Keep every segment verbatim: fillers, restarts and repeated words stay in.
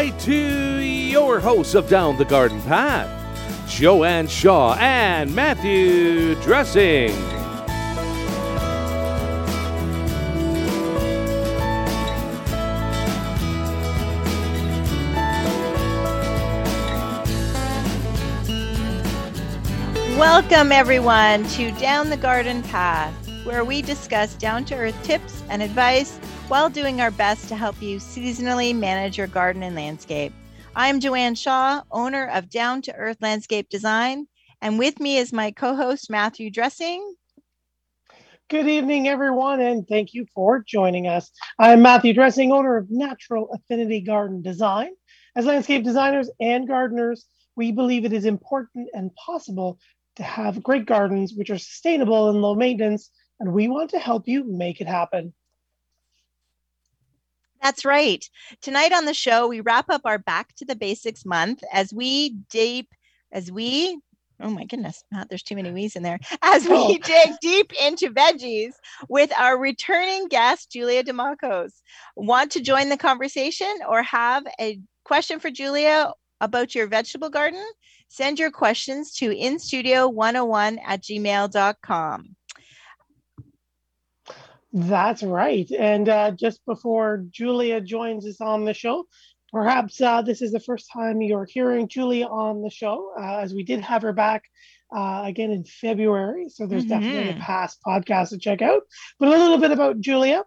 right to your hosts of Down the Garden Path, Joanne Shaw and Matthew Dressing. Welcome, everyone, to Down the Garden Path, where we discuss down-to-earth tips and advice while doing our best to help you seasonally manage your garden and landscape. I'm Joanne Shaw, owner of Down to Earth Landscape Design, and with me is my co-host, Matthew Dressing. Good evening, everyone, and thank you for joining us. I'm Matthew Dressing, owner of Natural Affinity Garden Design. As landscape designers and gardeners, we believe it is important and possible to have great gardens which are sustainable and low maintenance, and we want to help you make it happen. That's right. Tonight on the show, we wrap up our Back to the Basics month as we deep, as we, oh my goodness, Matt, there's too many we's in there, as we oh. dig deep into veggies with our returning guest, Julia Dimakos. Want to join the conversation or have a question for Julia about your vegetable garden? Send your questions to in studio one oh one at gmail dot com. That's right. And uh, just before Julia joins us on the show, perhaps uh, this is the first time you're hearing Julia on the show, uh, as we did have her back uh, again in February. So there's mm-hmm. definitely a past podcast to check out. But a little bit about Julia.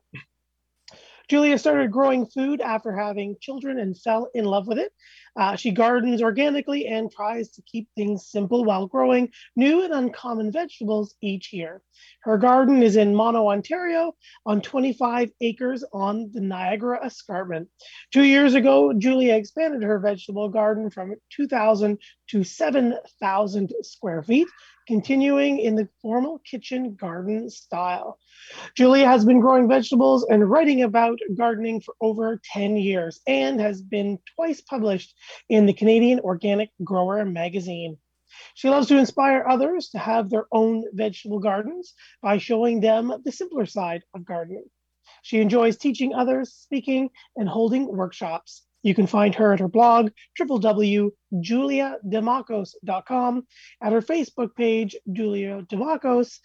Julia started growing food after having children and fell in love with it. Uh, she gardens organically and tries to keep things simple while growing new and uncommon vegetables each year. Her garden is in Mono, Ontario, on twenty-five acres on the Niagara Escarpment. Two years ago, Julia expanded her vegetable garden from two thousand to seven thousand square feet, continuing in the formal kitchen garden style. Julia has been growing vegetables and writing about gardening for over ten years and has been twice published in the Canadian Organic Grower magazine. She loves to inspire others to have their own vegetable gardens by showing them the simpler side of gardening. She enjoys teaching others, speaking, and holding workshops. You can find her at her blog, w w w dot julia demacos dot com, at her Facebook page, Julia Dimakos,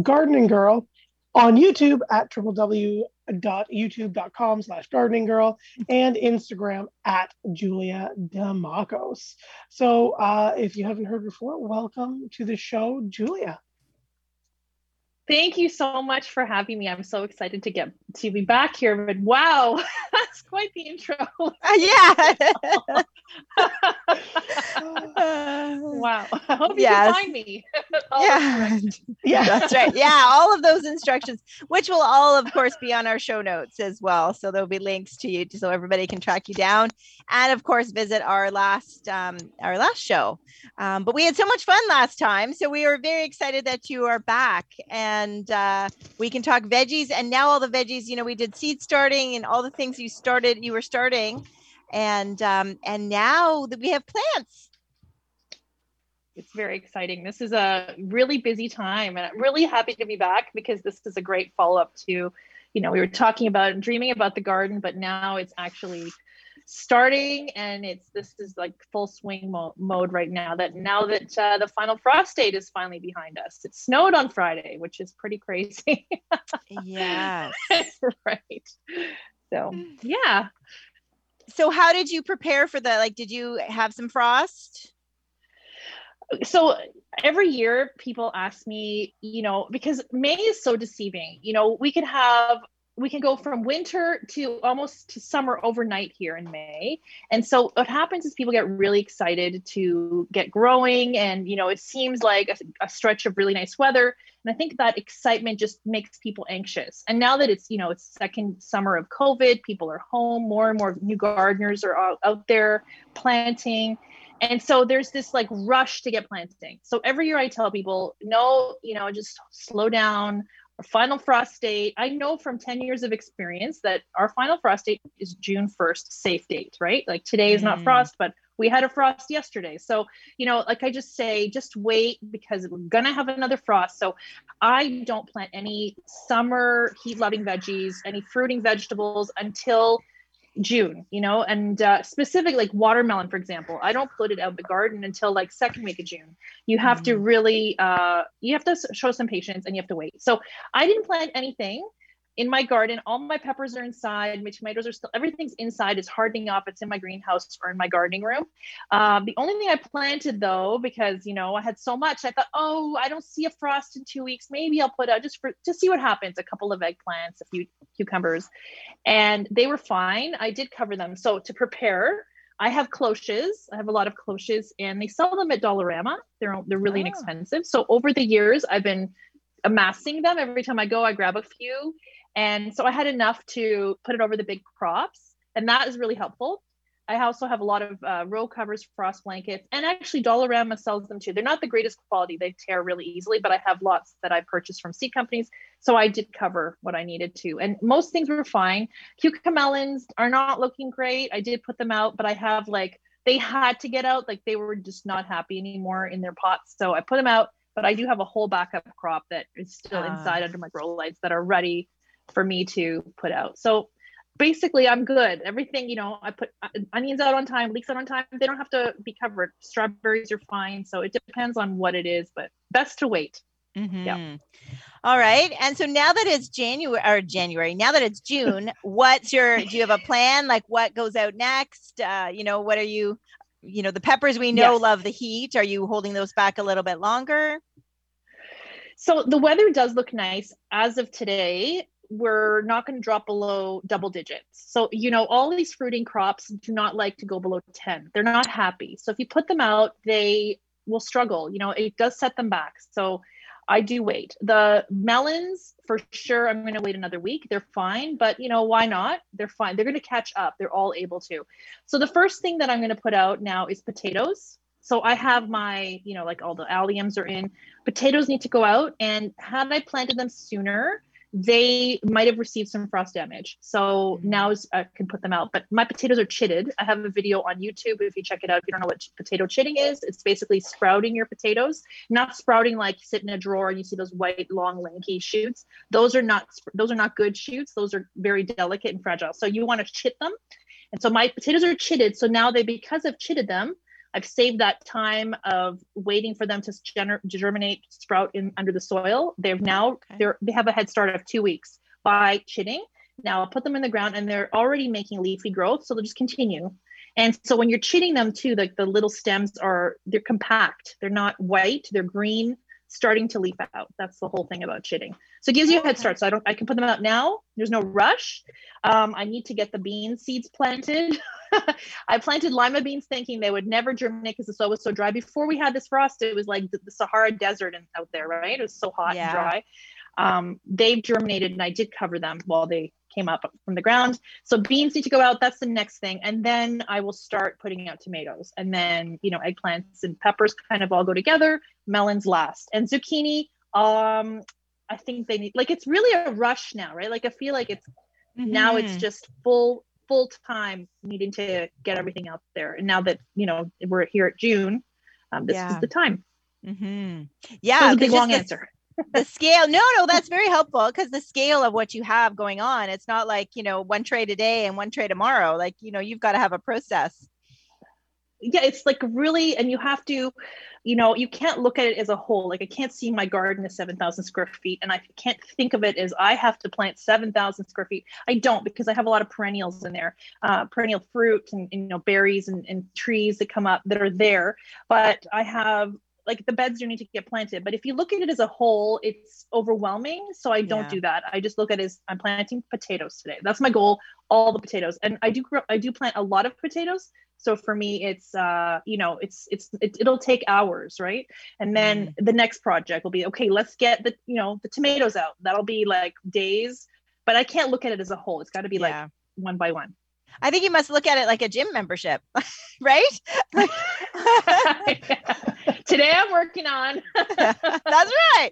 Gardening Girl, on YouTube at w w w dot youtube dot com slash gardening girl, and Instagram at Julia Dimakos. So uh, if you haven't heard before, welcome to the show, Julia. Thank you so much for having me. I'm so excited to get to be back here. But wow, that's quite the intro. Uh, yeah. Wow. I hope yes. you can find me. Yeah. yeah, that's right. Yeah, all of those instructions, which will all, of course, be on our show notes as well. So there'll be links to you so everybody can track you down. And, of course, visit our last um, our last show. Um, but we had so much fun last time. So we are very excited that you are back. And And uh, we can talk veggies, and now all the veggies, you know, we did seed starting and all the things you started, you were starting. And um, and now that we have plants. It's very exciting. This is a really busy time, and I'm really happy to be back because this is a great follow-up to, you know, we were talking about dreaming about the garden, but now it's actually starting, and it's this is like full swing mo- mode right now that now that uh, the final frost date is finally behind us. It snowed on Friday, which is pretty crazy. Yes. Right. So, yeah. So how did you prepare for that? Like, did you have some frost? So every year people ask me, you know, because May is so deceiving, you know, we could have We can go from winter to almost to summer overnight here in May. And so what happens is people get really excited to get growing. And, you know, it seems like a, a stretch of really nice weather. And I think that excitement just makes people anxious. And now that it's, you know, it's second summer of COVID, people are home, more and more new gardeners are out, out there planting. And so there's this like rush to get planting. So every year I tell people, no, you know, just slow down. Final frost date. I know from ten years of experience that our final frost date is June first, safe date, right? Like today is mm. not frost, but we had a frost yesterday. So, you know, like I just say, just wait because we're going to have another frost. So I don't plant any summer heat loving veggies, any fruiting vegetables until June, you know, and uh, specific like watermelon, for example, I don't put it out of the garden until like second week of June. You have mm-hmm. to really, uh, you have to show some patience and you have to wait. So I didn't plant anything in my garden. All my peppers are inside. My tomatoes are still, everything's inside. It's hardening off. It's in my greenhouse or in my gardening room. Uh, the only thing I planted though, because, you know, I had so much, I thought, oh, I don't see a frost in two weeks. Maybe I'll put out just for, to see what happens. A couple of eggplants, a few cucumbers, and they were fine. I did cover them. So to prepare, I have cloches. I have a lot of cloches and they sell them at Dollarama. They're, they're really oh. inexpensive. So over the years, I've been amassing them. Every time I go, I grab a few. And so I had enough to put it over the big crops, and that is really helpful. I also have a lot of uh, row covers, frost blankets, and actually Dollarama sells them too. They're not the greatest quality. They tear really easily, but I have lots that I purchased from seed companies. So I did cover what I needed to, and most things were fine. Cucamelons are not looking great. I did put them out, but I have like, they had to get out. Like they were just not happy anymore in their pots. So I put them out, but I do have a whole backup crop that is still uh. inside under my grow lights that are ready for me to put out. So basically I'm good. Everything, you know, I put onions out on time, leeks out on time. They don't have to be covered. Strawberries are fine. So it depends on what it is, but best to wait. Mm-hmm. Yeah. All right. And so now that it's January or January, now that it's June, what's your, do you have a plan? Like what goes out next? Uh, you know, what are you, you know, the peppers we know yes. love the heat. Are you holding those back a little bit longer? So the weather does look nice as of today. We're not going to drop below double digits. So, you know, all these fruiting crops do not like to go below ten. They're not happy. So if you put them out, they will struggle. You know, it does set them back. So I do wait. The melons, for sure, I'm going to wait another week. They're fine, but you know, why not? They're fine. They're going to catch up. They're all able to. So the first thing that I'm going to put out now is potatoes. So I have my, you know, like all the alliums are in. Potatoes need to go out. And had I planted them sooner, they might have received some frost damage. So now I can put them out, but my potatoes are chitted. I have a video on YouTube. If you check it out, if you don't know what potato chitting is, it's basically sprouting your potatoes, not sprouting like you sit in a drawer and you see those white, long, lanky shoots. Those are not, those are not good shoots. Those are very delicate and fragile. So you want to chit them. And so my potatoes are chitted. So now they, because I've chitted them, I've saved that time of waiting for them to gener- germinate, sprout in under the soil. They've now, okay. they're, they have a head start of two weeks by chitting. Now I'll put them in the ground and they're already making leafy growth. So they'll just continue. And so when you're chitting them too, like the, the little stems are, they're compact. They're not white, they're green, starting to leaf out. That's the whole thing about chitting. So it gives you a head start. So I don't, I can put them out now. There's no rush. Um, I need to get the bean seeds planted. I planted lima beans thinking they would never germinate because the soil was so dry. Before we had this frost, it was like the, the Sahara Desert and out there, right? It was so hot yeah. and dry. Um, they've germinated and I did cover them while they came up from the ground. So beans need to go out. That's the next thing. And then I will start putting out tomatoes, and then, you know, eggplants and peppers kind of all go together. Melons last, and zucchini. Um, I think they need, like, it's really a rush now, right? Like I feel like it's mm-hmm. now it's just full, full time needing to get everything out there. And now that, you know, we're here at June, um, this yeah. is the time. Mm-hmm. Yeah. That was a big long this- answer. The scale. No, no, that's very helpful, because the scale of what you have going on, it's not like, you know, one tray today and one tray tomorrow. Like, you know, you've got to have a process. Yeah, it's like really, and you have to, you know, you can't look at it as a whole. Like I can't see my garden as seven thousand square feet, and I can't think of it as I have to plant seven thousand square feet. I don't, because I have a lot of perennials in there, uh, perennial fruit and, you know, berries and, and trees that come up that are there. But I have like the beds you need to get planted. But if you look at it as a whole, it's overwhelming. So I don't yeah. do that. I just look at it as I'm planting potatoes today. That's my goal. All the potatoes. And I do grow, I do plant a lot of potatoes. So for me, it's, uh, you know, it's, it's, it, it'll take hours. Right. And then mm. the next project will be, okay, let's get the, you know, the tomatoes out. That'll be like days, but I can't look at it as a whole. It's gotta be yeah. like one by one. I think you must look at it like a gym membership, right? Like- Today I'm working on. That's right.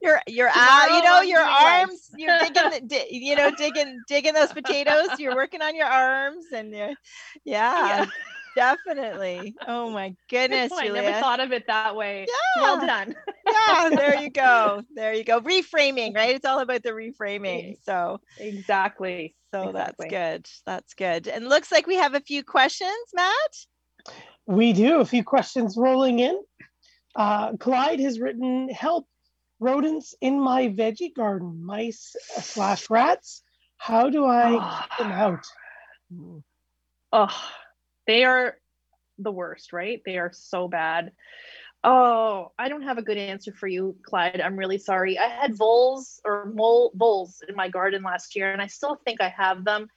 Your your arm, you know, your arms. You're digging, di- you know, digging digging those potatoes. You're working on your arms, and yeah, yeah, definitely. Oh my goodness, Julia. I never thought of it that way. Yeah. Well done. Yeah, there you go. There you go. Reframing, right? It's all about the reframing. So exactly. So exactly. That's good. That's good. And looks like we have a few questions, Matt. We do. A few questions rolling in. Uh, Clyde has written, help rodents in my veggie garden, mice slash rats. How do I keep them out? Oh, they are the worst, right? They are so bad. Oh, I don't have a good answer for you, Clyde. I'm really sorry. I had voles or mole voles in my garden last year, and I still think I have them.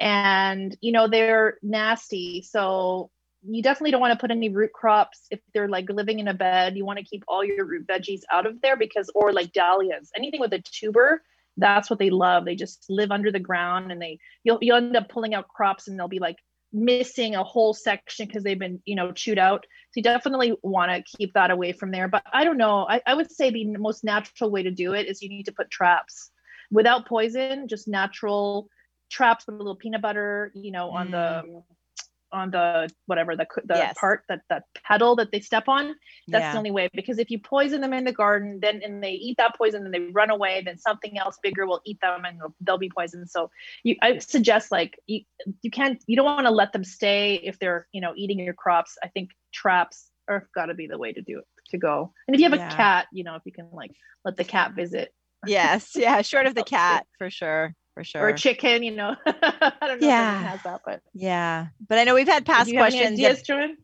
And, you know, they're nasty. So you definitely don't want to put any root crops if they're like living in a bed. You want to keep all your root veggies out of there because, or like dahlias, anything with a tuber, that's what they love. They just live under the ground, and they, you'll, you'll end up pulling out crops and they'll be like missing a whole section because they've been, you know, chewed out. So you definitely want to keep that away from there. But I don't know. I, I would say the most natural way to do it is you need to put traps without poison, just natural traps with a little peanut butter, you know, on mm. the, on the, whatever, the, the yes. part that, that pedal that they step on. That's yeah. the only way, because if you poison them in the garden, then, and they eat that poison and they run away, then something else bigger will eat them and they'll, they'll be poisoned. So you, I suggest like you, you can't, you don't want to let them stay if they're, you know, eating your crops. I think traps are gotta be the way to do it, to go. And if you have yeah. a cat, you know, if you can like let the cat visit. Yes. Yeah. Short of the cat for sure. For sure. Or chicken, you know. I don't know yeah. if anyone has that, but yeah. But I know we've had past questions. Yes, Joanne?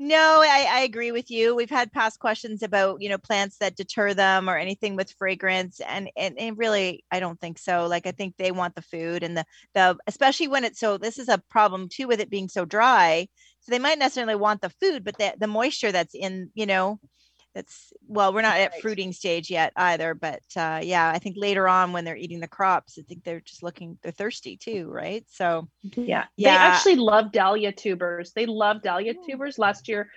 No, I, I agree with you. We've had past questions about, you know, plants that deter them or anything with fragrance. And, and and really, I don't think so. Like, I think they want the food and the, the, especially when it's so, this is a problem too, with it being so dry. So they might necessarily want the food, but the, the moisture that's in, you know, that's, well, we're not at fruiting stage yet either, but uh, yeah, I think later on when they're eating the crops, I think they're just looking, they're thirsty too, right? So yeah, yeah. They actually love dahlia tubers. They love dahlia tubers. Last year,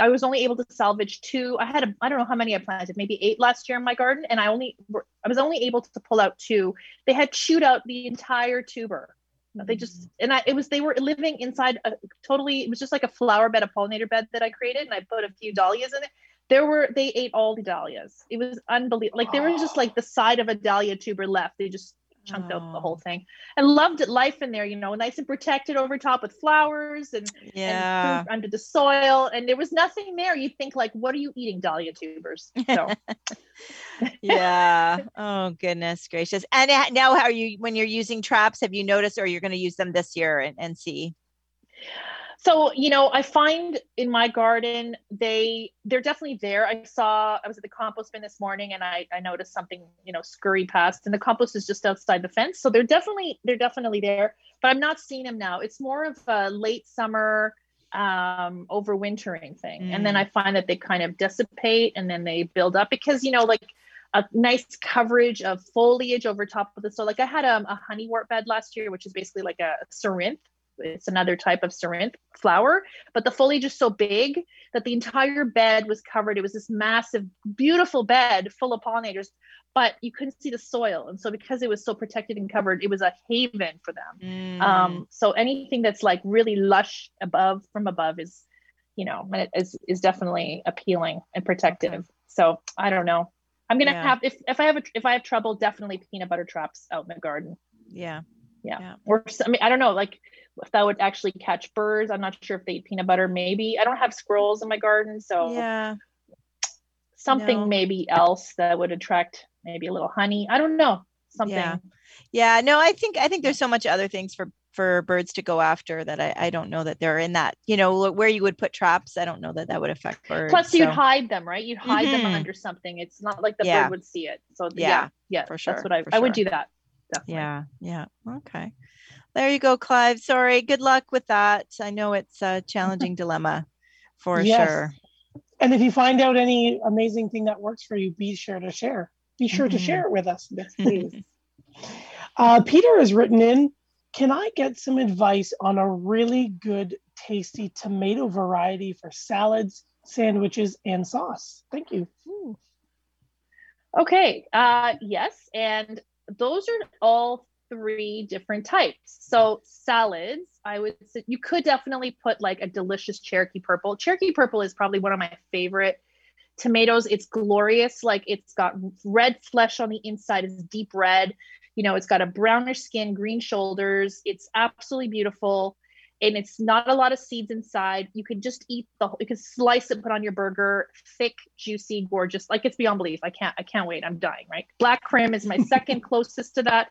I was only able to salvage two. I had, a, I don't know how many I planted, maybe eight last year in my garden. And I only, I was only able to pull out two. They had chewed out the entire tuber. They just, and I, it was, they were living inside a totally, it was just like a flower bed, a pollinator bed that I created. And I put a few dahlias in it. There were, they ate all the dahlias. It was unbelievable. Like there was just like the side of a dahlia tuber left. They just chunked oh. out the whole thing and loved it. Life in there, you know, nice and protected over top with flowers and, yeah. and under the soil. And there was nothing there. You think like, what are you eating, dahlia tubers? So yeah. Oh goodness gracious. And now how are you, when you're using traps, have you noticed, or you're going to use them this year and, and see? So, you know, I find in my garden, they, they're definitely there. I saw, I was at the compost bin this morning and I, I noticed something, you know, scurry past, and the compost is just outside the fence. So they're definitely, they're definitely there, but I'm not seeing them now. It's more of a late summer, um, overwintering thing. Mm. And then I find that they kind of dissipate and then they build up because, you know, like a nice coverage of foliage over top of the soil. Like I had um, a honeywort bed last year, which is basically like a syrinth. It's another type of syrinth flower, but the foliage is so big that the entire bed was covered. It was this massive, beautiful bed full of pollinators, but you couldn't see the soil. And so because it was so protected and covered, it was a haven for them. Mm. Um, so anything that's like really lush above from above is, you know, is, is definitely appealing and protective. Okay. So I don't know. I'm going to yeah. have, if, if I have, a, if I have trouble, definitely peanut butter traps out in the garden. Yeah. Yeah. yeah. Or I mean, I don't know, like if that would actually catch birds. I'm not sure if they eat peanut butter. Maybe I don't have squirrels in my garden. So yeah. something no. maybe else that would attract maybe a little honey. I don't know. Something. Yeah. yeah. No, I think, I think there's so much other things for, for birds to go after that. I, I don't know that they're in that, you know, where you would put traps. I don't know that that would affect birds. Plus so. You'd hide them, right? You'd hide mm-hmm. them under something. It's not like the yeah. bird would see it. So yeah, yeah, yeah for sure. That's what I, for I sure. would do that. Definitely. Yeah. Yeah. Okay. There you go, Clive. Sorry. Good luck with that. I know it's a challenging dilemma for yes. sure. And if you find out any amazing thing that works for you, be sure to share. Be sure mm-hmm. to share it with us. Yes, please. uh, Peter has written in, can I get some advice on a really good, tasty tomato variety for salads, sandwiches, and sauce? Thank you. Ooh. Okay. Uh, yes. And those are all three different types. So salads, I would say you could definitely put like a delicious Cherokee Purple. Cherokee Purple is probably one of my favorite tomatoes. It's glorious. Like, it's got red flesh on the inside. It's deep red. You know, it's got a brownish skin, green shoulders. It's absolutely beautiful. And it's not a lot of seeds inside. You could just eat the whole, you could slice it, put on your burger, thick, juicy, gorgeous. Like, it's beyond belief. I can't, I can't wait. I'm dying, right? Black Cream is my second closest to that.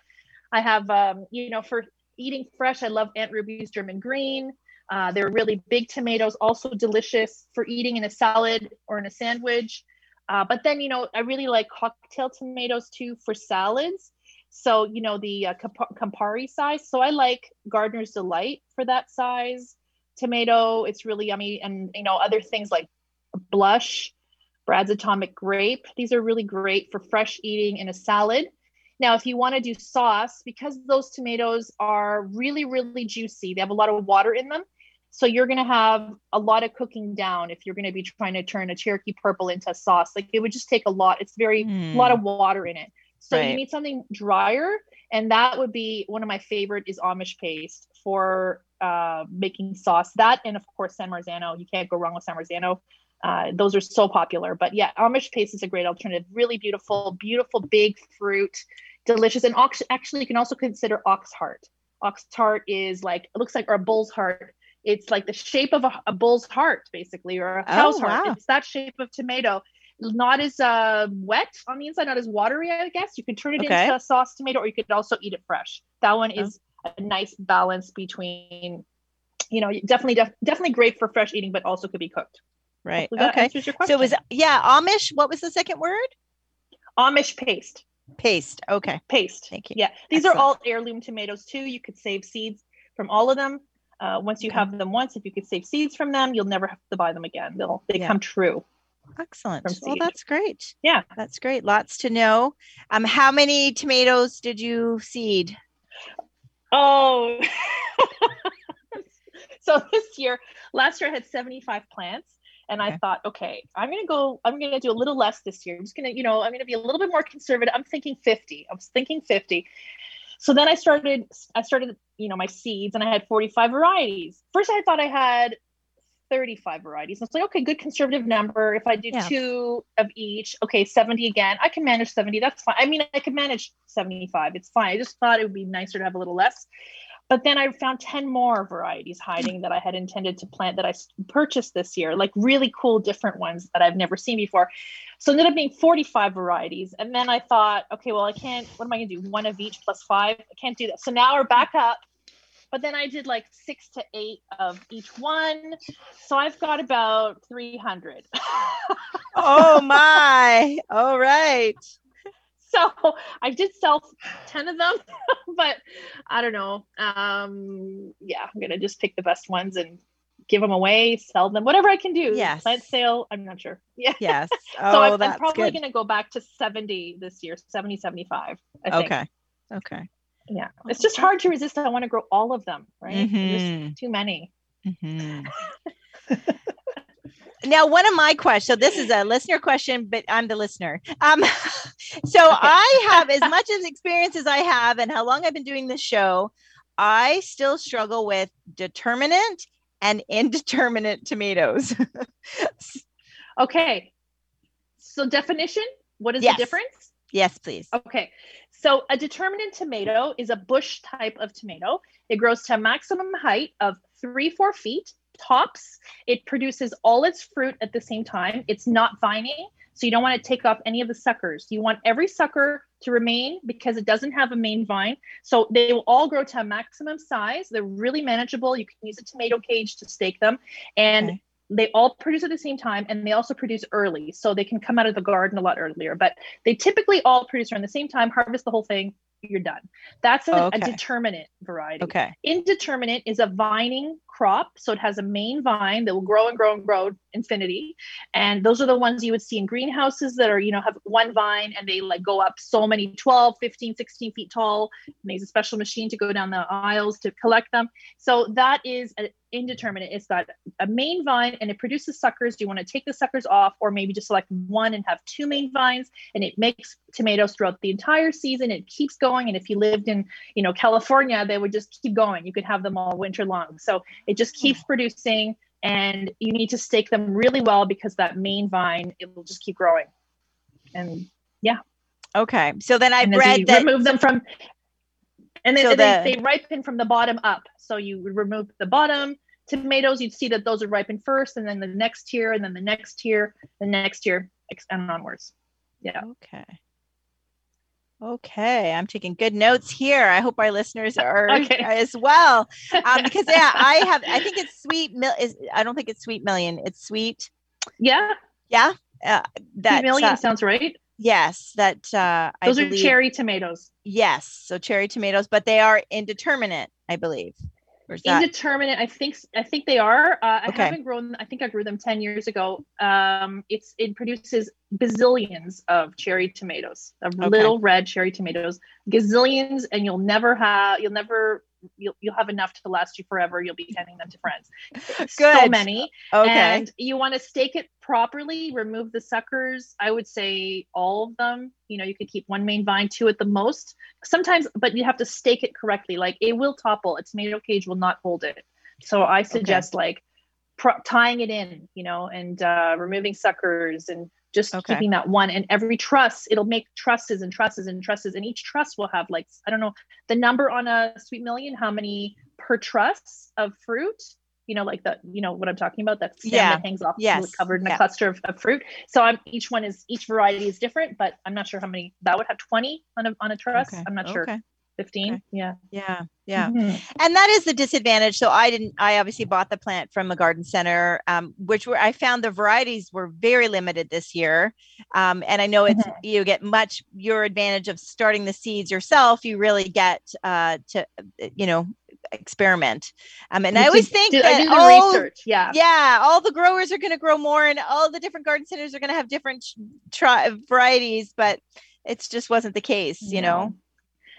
I have, um, you know, for eating fresh, I love Aunt Ruby's German Green. Uh, they're really big tomatoes, also delicious for eating in a salad or in a sandwich. Uh, but then, you know, I really like cocktail tomatoes too for salads. So, you know, the uh, Campari size. So I like Gardener's Delight for that size tomato. It's really yummy. And, you know, other things like Blush, Brad's Atomic Grape. These are really great for fresh eating in a salad. Now, if you want to do sauce, because those tomatoes are really, really juicy, they have a lot of water in them. So you're going to have a lot of cooking down if you're going to be trying to turn a Cherokee Purple into a sauce. Like, it would just take a lot. It's very, mm. a lot of water in it. So right. you need something drier, and that would be one of my favorite is Amish Paste for uh, making sauce. That, and of course, San Marzano. You can't go wrong with San Marzano. Uh, those are so popular. But yeah, Amish Paste is a great alternative. Really beautiful, beautiful, big fruit, delicious. And ox- actually, you can also consider Ox Heart. Ox Heart is like, it looks like or a bull's heart. It's like the shape of a, a bull's heart, basically, or a cow's oh, heart. Wow. It's that shape of tomato. Not as uh, wet on the inside, not as watery, I guess. You could turn it okay. into a sauce tomato, or you could also eat it fresh. That one oh. is a nice balance between, you know, definitely, def- definitely great for fresh eating, but also could be cooked. Right. Hopefully okay. That your question. So it was, yeah, Amish. What was the second word? Amish Paste. Paste. Okay. Paste. Thank you. Yeah. These Excellent. Are all heirloom tomatoes too. You could save seeds from all of them. Uh, once you okay. have them once, if you could save seeds from them, you'll never have to buy them again. They'll, they yeah. come true. Excellent. Well, that's great. Yeah, that's great. Lots to know. Um, how many tomatoes did you seed? Oh, so this year, last year I had seventy-five plants, and okay. I thought, okay, I'm going to go, I'm going to do a little less this year. I'm just going to, you know, I'm going to be a little bit more conservative. I'm thinking fifty. I was thinking fifty. So then I started, I started, you know, my seeds, and I had forty-five varieties. First, I thought I had thirty-five varieties. I was like, okay, good conservative number. If I do yeah. two of each, okay, seventy again, I can manage seventy. That's fine. I mean, I could manage seventy-five. It's fine. I just thought it would be nicer to have a little less. But then I found ten more varieties hiding that I had intended to plant that I purchased this year, like really cool, different ones that I've never seen before. So it ended up being forty-five varieties. And then I thought, okay, well, I can't, what am I going to do? One of each plus five. I can't do that. So now we're back up. But then I did like six to eight of each one. So I've got about three hundred. Oh my. All right. So I did sell ten of them, but I don't know. Um, yeah, I'm going to just pick the best ones and give them away, sell them, whatever I can do. Yes. Plant sale. I'm not sure. Yeah. Yes. Oh, so I'm, I'm probably going to go back to seventy this year, seventy, seventy-five. I think. Okay. Okay. Yeah. It's just hard to resist. I want to grow all of them, right? Mm-hmm. There's too many. Mm-hmm. Now, one of my questions, so this is a listener question, but I'm the listener. Um, so okay. I have as much as experience as I have and how long I've been doing this show, I still struggle with determinate and indeterminate tomatoes. Okay. So definition, what is yes. the difference? Yes, please. Okay. So a determinate tomato is a bush type of tomato. It grows to a maximum height of three, four feet tops. It produces all its fruit at the same time. It's not viney. So you don't want to take off any of the suckers. You want every sucker to remain because it doesn't have a main vine. So they will all grow to a maximum size. They're really manageable. You can use a tomato cage to stake them. And okay. they all produce at the same time, and they also produce early. So they can come out of the garden a lot earlier, but they typically all produce around the same time, harvest the whole thing, you're done. That's an, okay. a determinate variety. Okay. Indeterminate is a vining crop. So it has a main vine that will grow and grow and grow infinity. And those are the ones you would see in greenhouses that are, you know, have one vine and they like go up so many, twelve, fifteen, sixteen feet tall. And there's a special machine to go down the aisles to collect them. So that is an indeterminate. It's got a main vine and it produces suckers. Do you want to take the suckers off, or maybe just select one and have two main vines? And it makes tomatoes throughout the entire season. It keeps going. And if you lived in, you know, California, they would just keep going. You could have them all winter long. So it just keeps producing. and you need to stake them really well because that main vine, it will just keep growing. And yeah. Okay. So then I've read that remove them from, and then so the, they, they ripen from the bottom up. So you would remove the bottom tomatoes. You'd see that those would ripen first, and then the next tier, and then the next tier, the next tier, and onwards. Yeah. Okay. Okay, I'm taking good notes here. I hope our listeners are okay. as well, um, because yeah, I have. I think it's Sweet Mil. Is, I don't think it's Sweet Million. It's Sweet. Yeah. Yeah. Uh, that Sweet Million uh, sounds right. Yes, that uh, those I are believe, cherry tomatoes. Yes, so cherry tomatoes, but they are indeterminate, I believe. Indeterminate. I think. I think they are. Uh, I okay. haven't grown. I think I grew them ten years ago. Um, it's it produces bazillions of cherry tomatoes, of okay. little red cherry tomatoes, gazillions, and you'll never have. You'll never. You'll you'll have enough to last you forever. You'll be handing them to friends. Good. So many. Okay. And you want to stake it properly. Remove the suckers. I would say all of them. You know, you could keep one main vine, two at the most. Sometimes, but you have to stake it correctly. Like it will topple. A tomato cage will not hold it. So I suggest okay. like pro- tying it in. You know, and uh, removing suckers and just okay. keeping that one. And every truss, it'll make trusses and trusses and trusses. And each truss will have like, I don't know, the number on a Sweet Million, how many per truss of fruit, you know, like that, you know what I'm talking about? That stem yeah. that hangs off yes. covered in yeah. a cluster of, of fruit. So I'm, each one is, each variety is different, but I'm not sure how many, that would have twenty on a, on a truss. Okay. I'm not okay. sure. fifteen. Okay. Yeah. Yeah. Yeah. Mm-hmm. And that is the disadvantage. So I didn't, I obviously bought the plant from a garden center, um, which were, I found the varieties were very limited this year. Um, and I know it's, mm-hmm. you get much, your advantage of starting the seeds yourself. You really get uh, to, you know, experiment. Um, and you I always think do, that, I do the oh, research. Yeah. Yeah. All the growers are going to grow more and all the different garden centers are going to have different tri- varieties, but it just wasn't the case, you mm-hmm. know?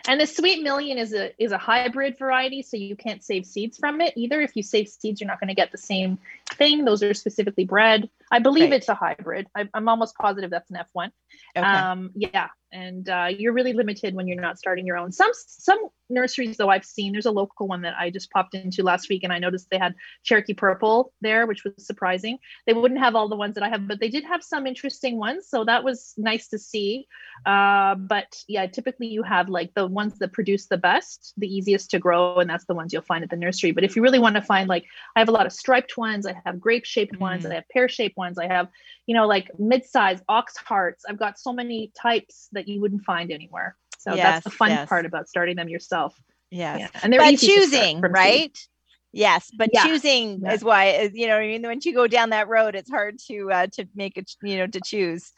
And the Sweet Million is a is a hybrid variety, so you can't save seeds from it either. If you save seeds, you're not going to get the same thing. Those are specifically bred. I believe right. it's a hybrid. I, I'm almost positive that's an F one. Okay. Um, yeah, and uh, you're really limited when you're not starting your own. Some some nurseries, though, I've seen. There's a local one that I just popped into last week, and I noticed they had Cherokee Purple there, which was surprising. They wouldn't have all the ones that I have, but they did have some interesting ones, so that was nice to see. Uh, but, yeah, typically you have, like, the ones that produce the best, the easiest to grow, and that's the ones you'll find at the nursery. But if you really want to find, like, I have a lot of striped ones. I have grape-shaped mm-hmm. ones. I have pear-shaped ones. I have, you know, like mid-size ox hearts. I've got so many types that you wouldn't find anywhere. So yes, that's the fun yes. part about starting them yourself. Yes. Yeah. And they're but easy choosing, right? Seed. Yes. But yeah. choosing yeah. is why, you know, I mean, once you go down that road, it's hard to, uh, to make it, you know, to choose.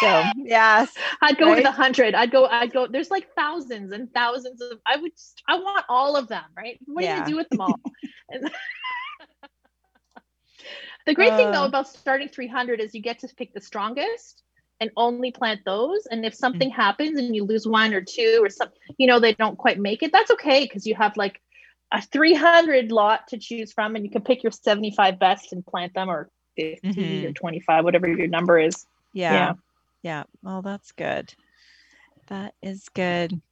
So yes, I'd go right? to the hundred. I'd go, I'd go, there's like thousands and thousands of, I would, just, I want all of them, right? What yeah. do you do with them all? The great uh, thing though about starting three hundred is you get to pick the strongest and only plant those. And if something mm-hmm. happens and you lose one or two or something, you know, they don't quite make it. That's okay. Cause you have like a three hundred lot to choose from and you can pick your seventy-five best and plant them or fifty mm-hmm. or twenty-five, whatever your number is. Yeah. Yeah. Yeah. Well, that's good. That is good.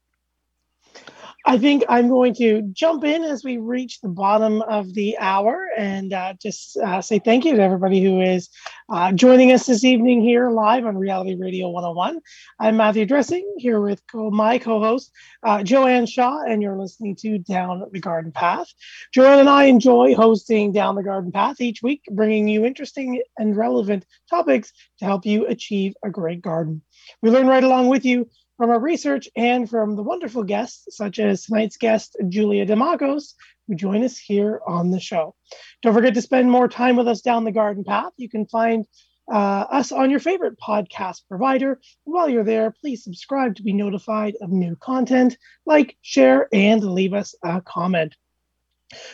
I think I'm going to jump in as we reach the bottom of the hour and uh, just uh, say thank you to everybody who is uh, joining us this evening here live on Reality Radio one oh one. I'm Matthew Dressing here with co- my co-host, uh, Joanne Shaw, and you're listening to Down the Garden Path. Joanne and I enjoy hosting Down the Garden Path each week, bringing you interesting and relevant topics to help you achieve a great garden. We learn right along with you from our research and from the wonderful guests, such as tonight's guest, Julia Dimakos, who join us here on the show. Don't forget to spend more time with us down the garden path. You can find uh, us on your favorite podcast provider. While you're there, please subscribe to be notified of new content, like, share, and leave us a comment.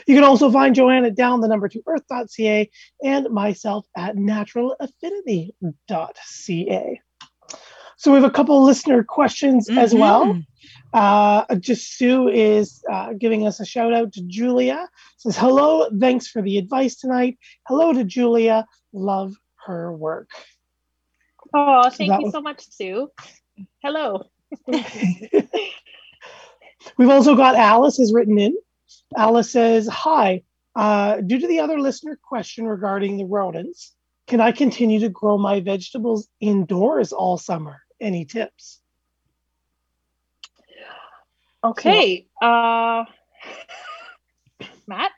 You can also find Joanne at down the number two earth.ca and myself at natural affinity dot c a. So we have a couple listener questions mm-hmm. as well. Uh, just Sue is uh, giving us a shout out to Julia. Says, hello, thanks for the advice tonight. Hello to Julia. Love her work. Oh, thank so you was- so much, Sue. Hello. We've also got Alice is written in. Alice says, hi. Uh, due to the other listener question regarding the rodents, can I continue to grow my vegetables indoors all summer? Any tips? Okay. So, uh, Matt?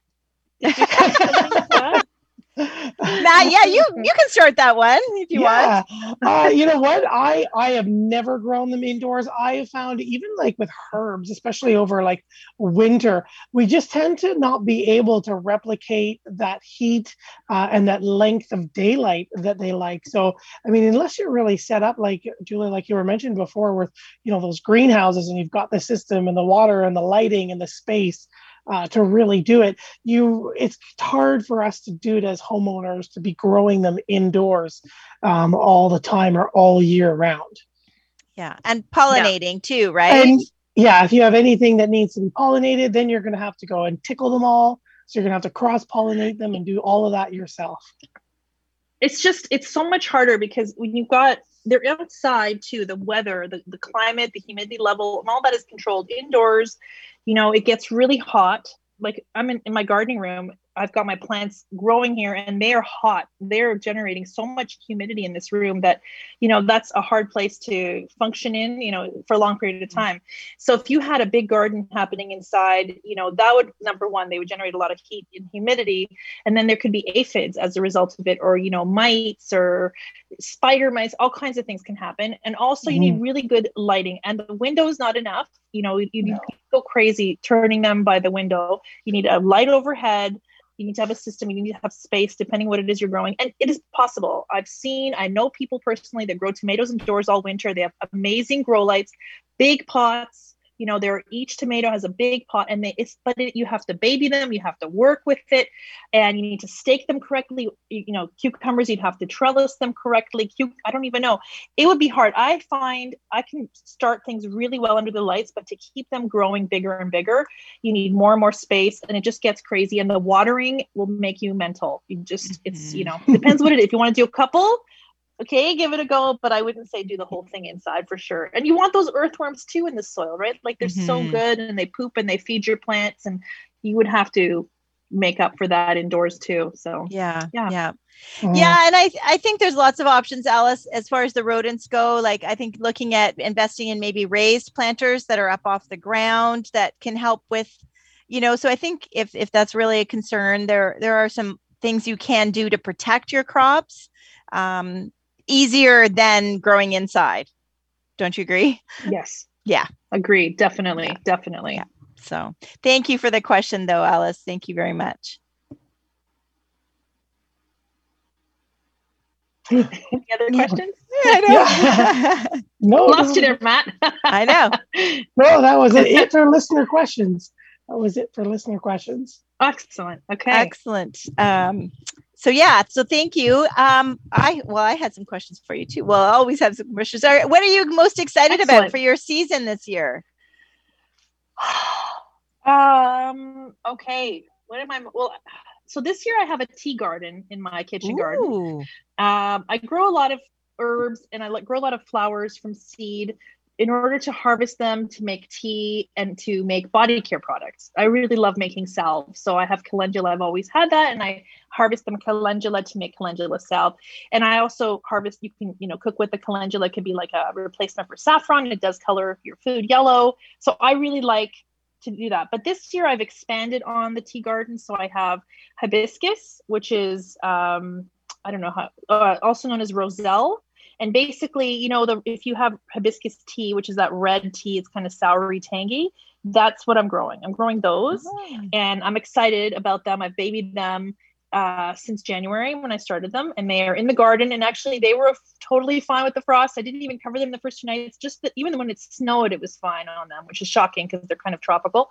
Matt, yeah, you, you can start that one if you yeah. want. uh, you know what? I, I have never grown them indoors. I have found even like with herbs, especially over like winter, we just tend to not be able to replicate that heat uh, and that length of daylight that they like. So, I mean, unless you're really set up, like Julia, like you were mentioned before with, you know, those greenhouses and you've got the system and the water and the lighting and the space, Uh, to really do it, you it's hard for us to do it as homeowners to be growing them indoors um, all the time or all year round. Yeah, and pollinating yeah. too, right? And, yeah, if you have anything that needs to be pollinated, then you're going to have to go and tickle them all. So you're going to have to cross-pollinate them and do all of that yourself. It's just, it's so much harder because when you've got, they're outside too, the weather, the, the climate, the humidity level, and all that is controlled indoors. You know, it gets really hot. Like I'm in, in my gardening room, I've got my plants growing here and they are hot. They're generating so much humidity in this room that, you know, that's a hard place to function in, you know, for a long period of time. So if you had a big garden happening inside, you know, that would, number one, they would generate a lot of heat and humidity. And then there could be aphids as a result of it, or, you know, mites or spider mites, all kinds of things can happen. And also mm-hmm. you need really good lighting, and the window is not enough. You know, you, you no. go crazy turning them by the window. You need a light overhead. You need to have a system. You need to have space, depending what it is you're growing. And it is possible. I've seen, I know people personally that grow tomatoes indoors all winter. They have amazing grow lights, big pots. You know, they're, each tomato has a big pot, and they, it's, but it, you have to baby them. You have to work with it, and you need to stake them correctly. You, you know, cucumbers, you'd have to trellis them correctly. Cuc- I don't even know. It would be hard. I find I can start things really well under the lights, but to keep them growing bigger and bigger, you need more and more space, and it just gets crazy. And the watering will make you mental. You just, mm-hmm. it's, you know, depends what it is. If you want to do a couple, okay, give it a go, but I wouldn't say do the whole thing inside for sure. And you want those earthworms too in the soil, right? Like they're mm-hmm. so good, and they poop and they feed your plants, and you would have to make up for that indoors too. So yeah, yeah, yeah, mm. yeah. And I, I think there's lots of options, Alice, as far as the rodents go. Like I think looking at investing in maybe raised planters that are up off the ground that can help with, you know. So I think if if that's really a concern, there there are some things you can do to protect your crops. Um, easier than growing inside. Don't you agree? Yes. Yeah. Agreed. Definitely. Yeah. Definitely. Yeah. So thank you for the question though, Alice. Thank you very much. Any other questions? Yeah, I know. Yeah. no, Lost no. you there, Matt. I know. No, that was it. it for listener questions. That was it for listener questions. Excellent. Okay. Excellent. Um, So yeah, so thank you. Um, I well, I had some questions for you too. Well, I always have some questions. All right, what are you most excited Excellent. About for your season this year? Um. Okay. What am I? Well, so this year I have a tea garden in my kitchen Ooh. Garden. Um, I grow a lot of herbs and I like grow a lot of flowers from seed in order to harvest them to make tea and to make body care products. I really love making salves. So I have calendula. I've always had that. And I harvest them calendula to make calendula salve. And I also harvest, you can, you know, cook with the calendula. It could be like a replacement for saffron. It does color your food yellow. So I really like to do that. But this year I've expanded on the tea garden. So I have hibiscus, which is, um, I don't know how, uh, also known as Roselle. And basically, you know, the, if you have hibiscus tea, which is that red tea, it's kind of soury tangy. That's what I'm growing. I'm growing those mm-hmm. and I'm excited about them. I've babied them uh, since January when I started them, and they are in the garden, and actually they were f- totally fine with the frost. I didn't even cover them the first two nights, just that even when it snowed, it was fine on them, which is shocking because they're kind of tropical,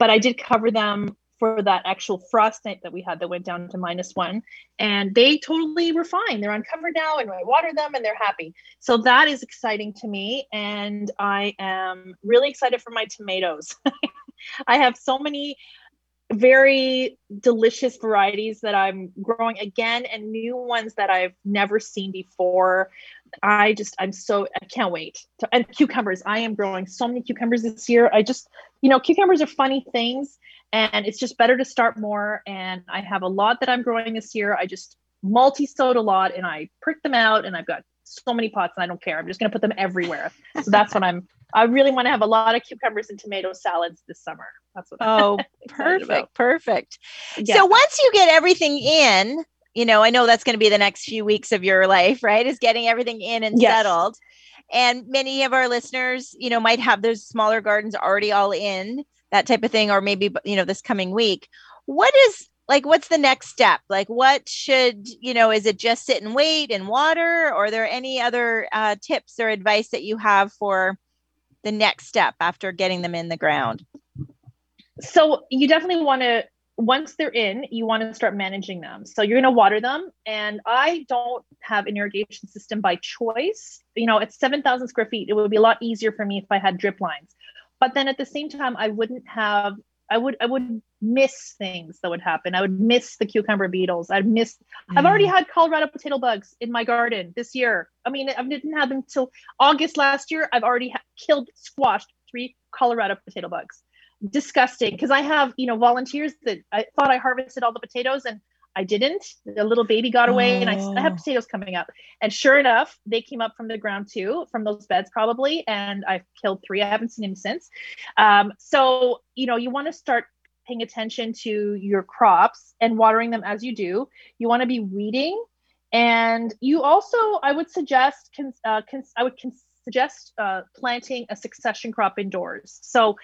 but I did cover them for that actual frost night that we had that went down to minus one, and they totally were fine. They're uncovered now, and I water them and they're happy. So that is exciting to me. And I am really excited for my tomatoes. I have so many very delicious varieties that I'm growing again, and new ones that I've never seen before. I just, I'm so, I can't wait. To, and cucumbers, I am growing so many cucumbers this year. I just, you know, cucumbers are funny things. And it's just better to start more. And I have a lot that I'm growing this year. I just multi-sowed a lot and I pricked them out, and I've got so many pots and I don't care. I'm just going to put them everywhere. So that's what I'm, I really want to have a lot of cucumbers and tomato salads this summer. That's what I'm Oh, perfect. About. Perfect. Yeah. So once you get everything in, you know, I know that's going to be the next few weeks of your life, right? Is getting everything in and yes. settled. And many of our listeners, you know, might have those smaller gardens already all in, that type of thing, or maybe, you know, this coming week. What is like, what's the next step? Like, what should, you know, is it just sit and wait and water? Or are there any other uh, tips or advice that you have for the next step after getting them in the ground? So you definitely want to, once they're in, you want to start managing them. So you're going to water them. And I don't have an irrigation system by choice. You know, at seven thousand square feet, it would be a lot easier for me if I had drip lines. But then at the same time, I wouldn't have, I would, I would miss things that would happen. I would miss the cucumber beetles. I'd miss, mm. I've already had Colorado potato bugs in my garden this year. I mean, I didn't have them till August last year. I've already ha- killed, squashed three Colorado potato bugs. Disgusting. Cause I have, you know, volunteers that I thought I harvested all the potatoes and I didn't. The little baby got away oh. and I, I have potatoes coming up. And sure enough, they came up from the ground too, from those beds probably. And I've killed three. I haven't seen him since. Um, so, you know, you want to start paying attention to your crops and watering them as you do. You want to be weeding. And you also, I would suggest, uh, cons- I would consider, suggest uh, planting a succession crop indoors. So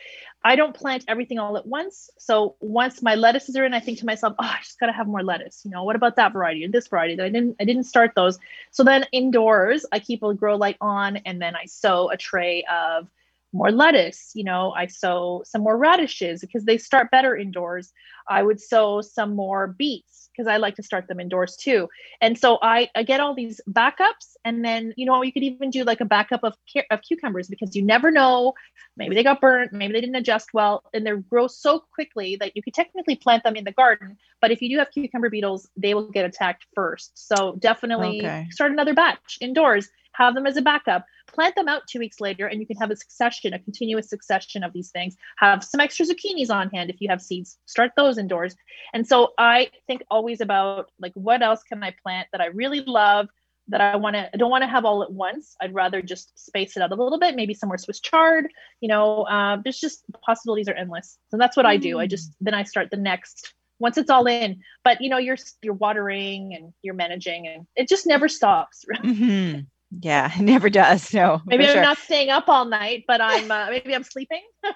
I don't plant everything all at once. So once my lettuces are in, I think to myself, oh, I just got to have more lettuce. You know, what about that variety and this variety that I didn't, I didn't start those. So then indoors, I keep a grow light on, and then I sow a tray of more lettuce. You know, I sow some more radishes because they start better indoors. I would sow some more beets because I like to start them indoors too. And so I, I get all these backups, and then, you know, you could even do like a backup of, of cucumbers because you never know, maybe they got burnt, maybe they didn't adjust well, and they grow so quickly that you could technically plant them in the garden. But if you do have cucumber beetles, they will get attacked first. So definitely okay. start another batch indoors, have them as a backup, plant them out two weeks later, and you can have a succession, a continuous succession of these things. Have some extra zucchinis on hand. If you have seeds, start those indoors. And so I think always about like, what else can I plant that I really love, that I want to, I don't want to have all at once. I'd rather just space it out a little bit, maybe some more Swiss chard, you know, uh, there's just possibilities are endless. So that's what mm. I do. I just, then I start the next once it's all in, but you know, you're, you're watering and you're managing, and it just never stops. Right? Mm-hmm. Yeah, it never does. No, maybe I'm sure. not staying up all night, but I'm uh, maybe I'm sleeping. But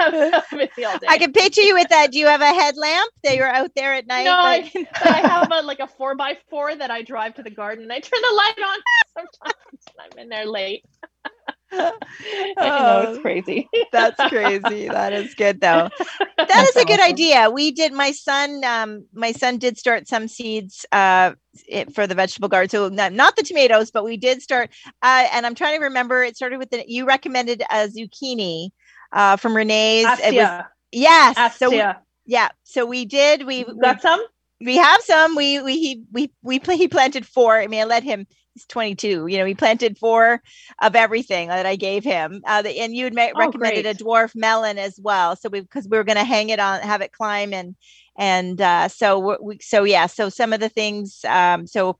I'm, I'm busy all day. I can picture you with that. Do you have a headlamp that you're out there at night? No, like... I, I have a, like a four by four that I drive to the garden, and I turn the light on sometimes. I'm in there late. I know, it's crazy. That's crazy. That is good though. That That's is a awesome. Good idea. We did, my son, um, my son did start some seeds, uh, it, for the vegetable garden. So not, not the tomatoes, but we did start, uh, and I'm trying to remember, it started with the, you recommended a zucchini, uh, from Renee's. Astia. It was, yes. Astia. So we, yeah. So we did, we you got we, some, we have some, we, we, he, we, we, play, he planted four. I mean, I let him, he's twenty-two, you know, he planted four of everything that I gave him. Uh, the, and you had ma- oh, recommended great. A dwarf melon as well. So we, cause we were going to hang it on, have it climb. And, and, uh, so we, so yeah, so some of the things, um, so,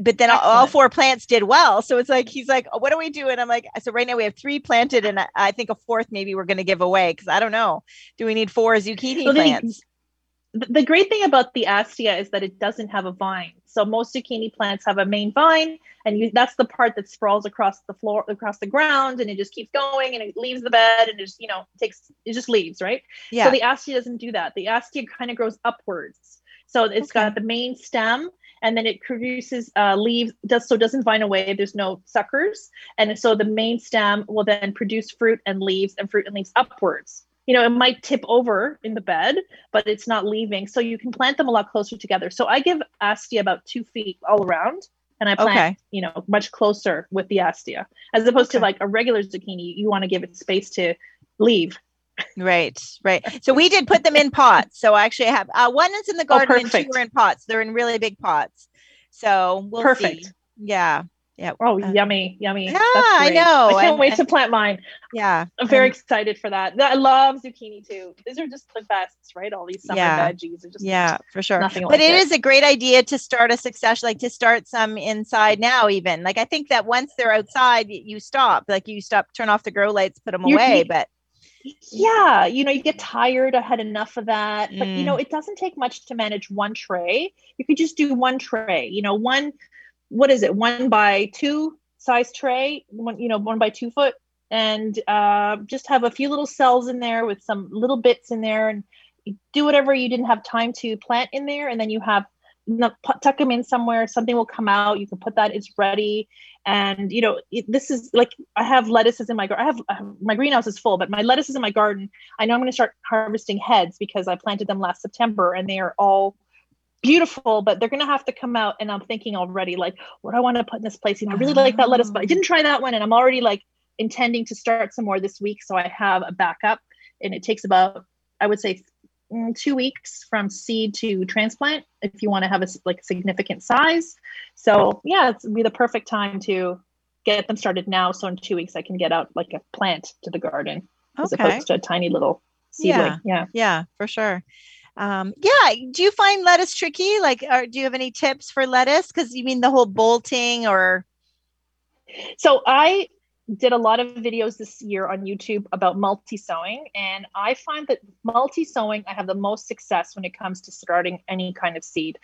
but then all, all four plants did well. So it's like, he's like, oh, what do we do? And I'm like, so right now we have three planted, and I, I think a fourth, maybe we're going to give away. Cause I don't know. Do we need four zucchini well, plants? They, the great thing about the Astia is that it doesn't have a vine. So most zucchini plants have a main vine, and you, that's the part that sprawls across the floor, across the ground, and it just keeps going, and it leaves the bed, and it just, you know, takes, it just leaves, right? Yeah. So the Astia doesn't do that. The Astia kind of grows upwards. So it's okay. got the main stem, and then it produces uh, leaves, does, so it doesn't vine away. There's no suckers. And so the main stem will then produce fruit and leaves, and fruit and leaves upwards. You know, it might tip over in the bed, but it's not leaving. So you can plant them a lot closer together. So I give Astia about two feet all around, and I plant, okay. you know, much closer with the Astia, as opposed okay. to like a regular zucchini. You want to give it space to leave. Right, right. So we did put them in pots. So I actually have uh, one is in the garden oh, and two are in pots. They're in really big pots. So we'll perfect. See. Yeah. Yeah. Oh, uh, yummy, yummy. Yeah, I know. I can't and, wait to plant mine. Yeah. I'm very and, excited for that. I love zucchini too. These are just the best, right? All these summer yeah, veggies are just yeah, for sure. Nothing but like it, it is a great idea to start a succession, like to start some inside now even. Like I think that once they're outside, you stop. Like you stop, turn off the grow lights, put them You're, away. But yeah, you know, you get tired. I had enough of that. Mm. But you know, it doesn't take much to manage one tray. You could just do one tray, you know, one what is it? One by two size tray, one, you know, one by two foot, and uh, just have a few little cells in there with some little bits in there, and do whatever you didn't have time to plant in there. And then you have tuck them in somewhere. Something will come out. You can put that. It's ready. And you know, it, this is like, I have lettuces in my garden. I have uh, my greenhouse is full, but my lettuces in my garden, I know I'm going to start harvesting heads because I planted them last September and they are all beautiful, but they're going to have to come out. And I'm thinking already, like, what do I want to put in this place? You know, I really like that lettuce, but I didn't try that one. And I'm already like intending to start some more this week. So I have a backup, and it takes about, I would say two weeks from seed to transplant, if you want to have a like significant size. So yeah, it's be the perfect time to get them started now. So in two weeks I can get out like a plant to the garden as okay. opposed to a tiny little seedling. Yeah. Yeah, yeah, for sure. Um, yeah. Do you find lettuce tricky? Like, or do you have any tips for lettuce? Cause you mean the whole bolting or. So I did a lot of videos this year on YouTube about multi-sowing, and I find that multi-sowing, I have the most success when it comes to starting any kind of seed,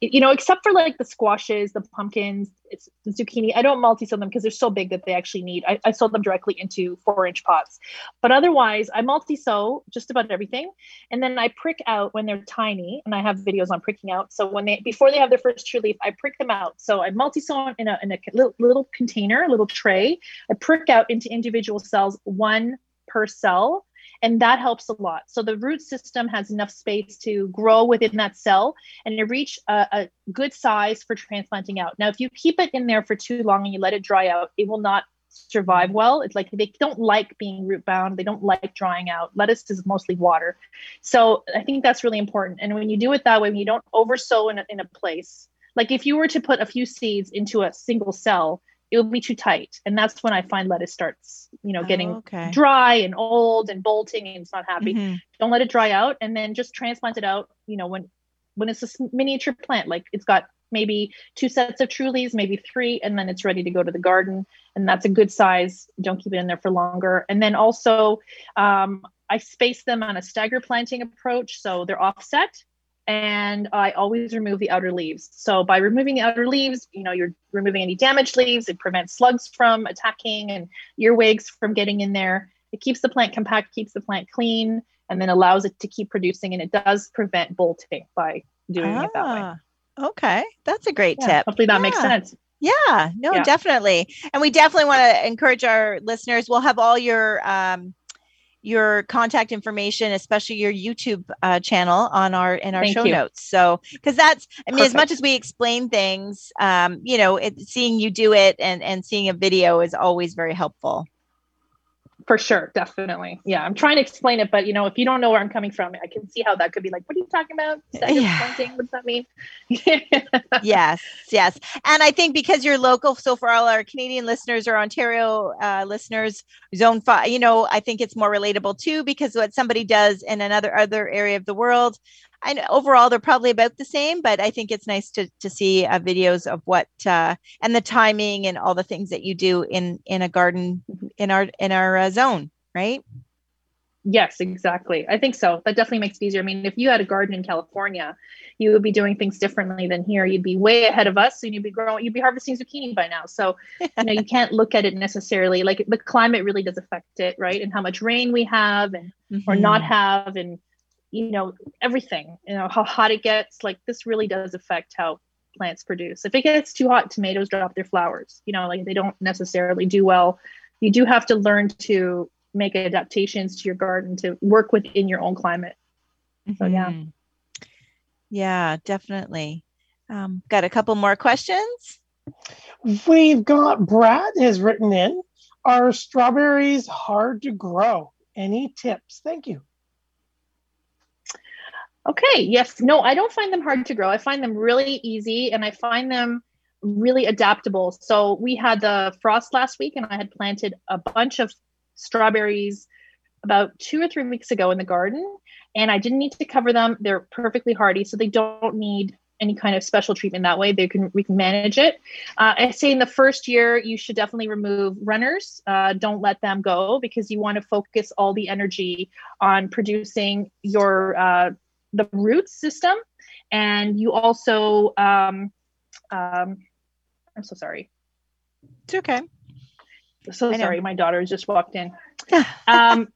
you know, except for like the squashes, the pumpkins, it's the zucchini. I don't multi-sow them because they're so big that they actually need, I, I sold them directly into four inch pots, but otherwise I multi-sow just about everything. And then I prick out when they're tiny, and I have videos on pricking out. So when they, before they have their first true leaf, I prick them out. So I multi-sow in a, in a little, little container, a little tray. I prick out into individual cells, one per cell. And that helps a lot. So the root system has enough space to grow within that cell and to reach a, a good size for transplanting out. Now, if you keep it in there for too long and you let it dry out, it will not survive well. It's like they don't like being root bound. They don't like drying out. Lettuce is mostly water. So I think that's really important. And when you do it that way, when you don't oversow in a, in a place, like if you were to put a few seeds into a single cell, it will be too tight. And that's when I find lettuce starts, you know, getting oh, okay. dry and old and bolting, and it's not happy. Mm-hmm. Don't let it dry out. And then just transplant it out. You know, when, when it's a miniature plant, like it's got maybe two sets of true leaves, maybe three, and then it's ready to go to the garden. And that's a good size. Don't keep it in there for longer. And then also um, I space them on a stagger planting approach. So they're offset. And I always remove the outer leaves. So by removing the outer leaves, you know, you're removing any damaged leaves. It prevents slugs from attacking and earwigs from getting in there. It keeps the plant compact, keeps the plant clean, and then allows it to keep producing. And it does prevent bolting by doing ah, it that way. Okay. That's a great yeah, tip. Hopefully that yeah. makes sense. Yeah, no, yeah. definitely. And we definitely want to encourage our listeners. We'll have all your, um, your contact information, especially your YouTube uh, channel on our, in our Thank show you. Notes. So, cause that's, I mean, Perfect. As much as we explain things, um, you know, it, seeing you do it and, and seeing a video is always very helpful. For sure. Definitely. Yeah. I'm trying to explain it, but you know, if you don't know where I'm coming from, I can see how that could be like, what are you talking about? Yeah. What does that mean? Yes. Yes. And I think because you're local, so for all our Canadian listeners or Ontario uh, listeners, zone five, you know, I think it's more relatable too, because what somebody does in another other area of the world, I know overall they're probably about the same, but I think it's nice to, to see uh, videos of what, uh, and the timing and all the things that you do in, in a garden in our, in our uh, zone, right? Yes, exactly. I think so. That definitely makes it easier. I mean, if you had a garden in California, you would be doing things differently than here. You'd be way ahead of us, and you'd be growing, you'd be harvesting zucchini by now. So, you know, you can't look at it necessarily. Like the climate really does affect it, right? And how much rain we have and mm-hmm. or not have, and you know, everything, you know, how hot it gets, like this really does affect how plants produce. If it gets too hot, tomatoes drop their flowers, you know, like they don't necessarily do well. You do have to learn to make adaptations to your garden to work within your own climate. So, yeah. Yeah, definitely. Um, got a couple more questions. We've got Brad has written in, are strawberries hard to grow? Any tips? Thank you. Okay. Yes. No, I don't find them hard to grow. I find them really easy, and I find them really adaptable. So we had the frost last week and I had planted a bunch of strawberries about two or three weeks ago in the garden, and I didn't need to cover them. They're perfectly hardy, so they don't need any kind of special treatment that way. They can, we can manage it. Uh, I say in the first year, you should definitely remove runners. Uh, don't let them go, because you want to focus all the energy on producing your, uh, the root system. And you also, um, um, I'm so sorry. It's okay. So sorry. My daughter has just walked in. Um,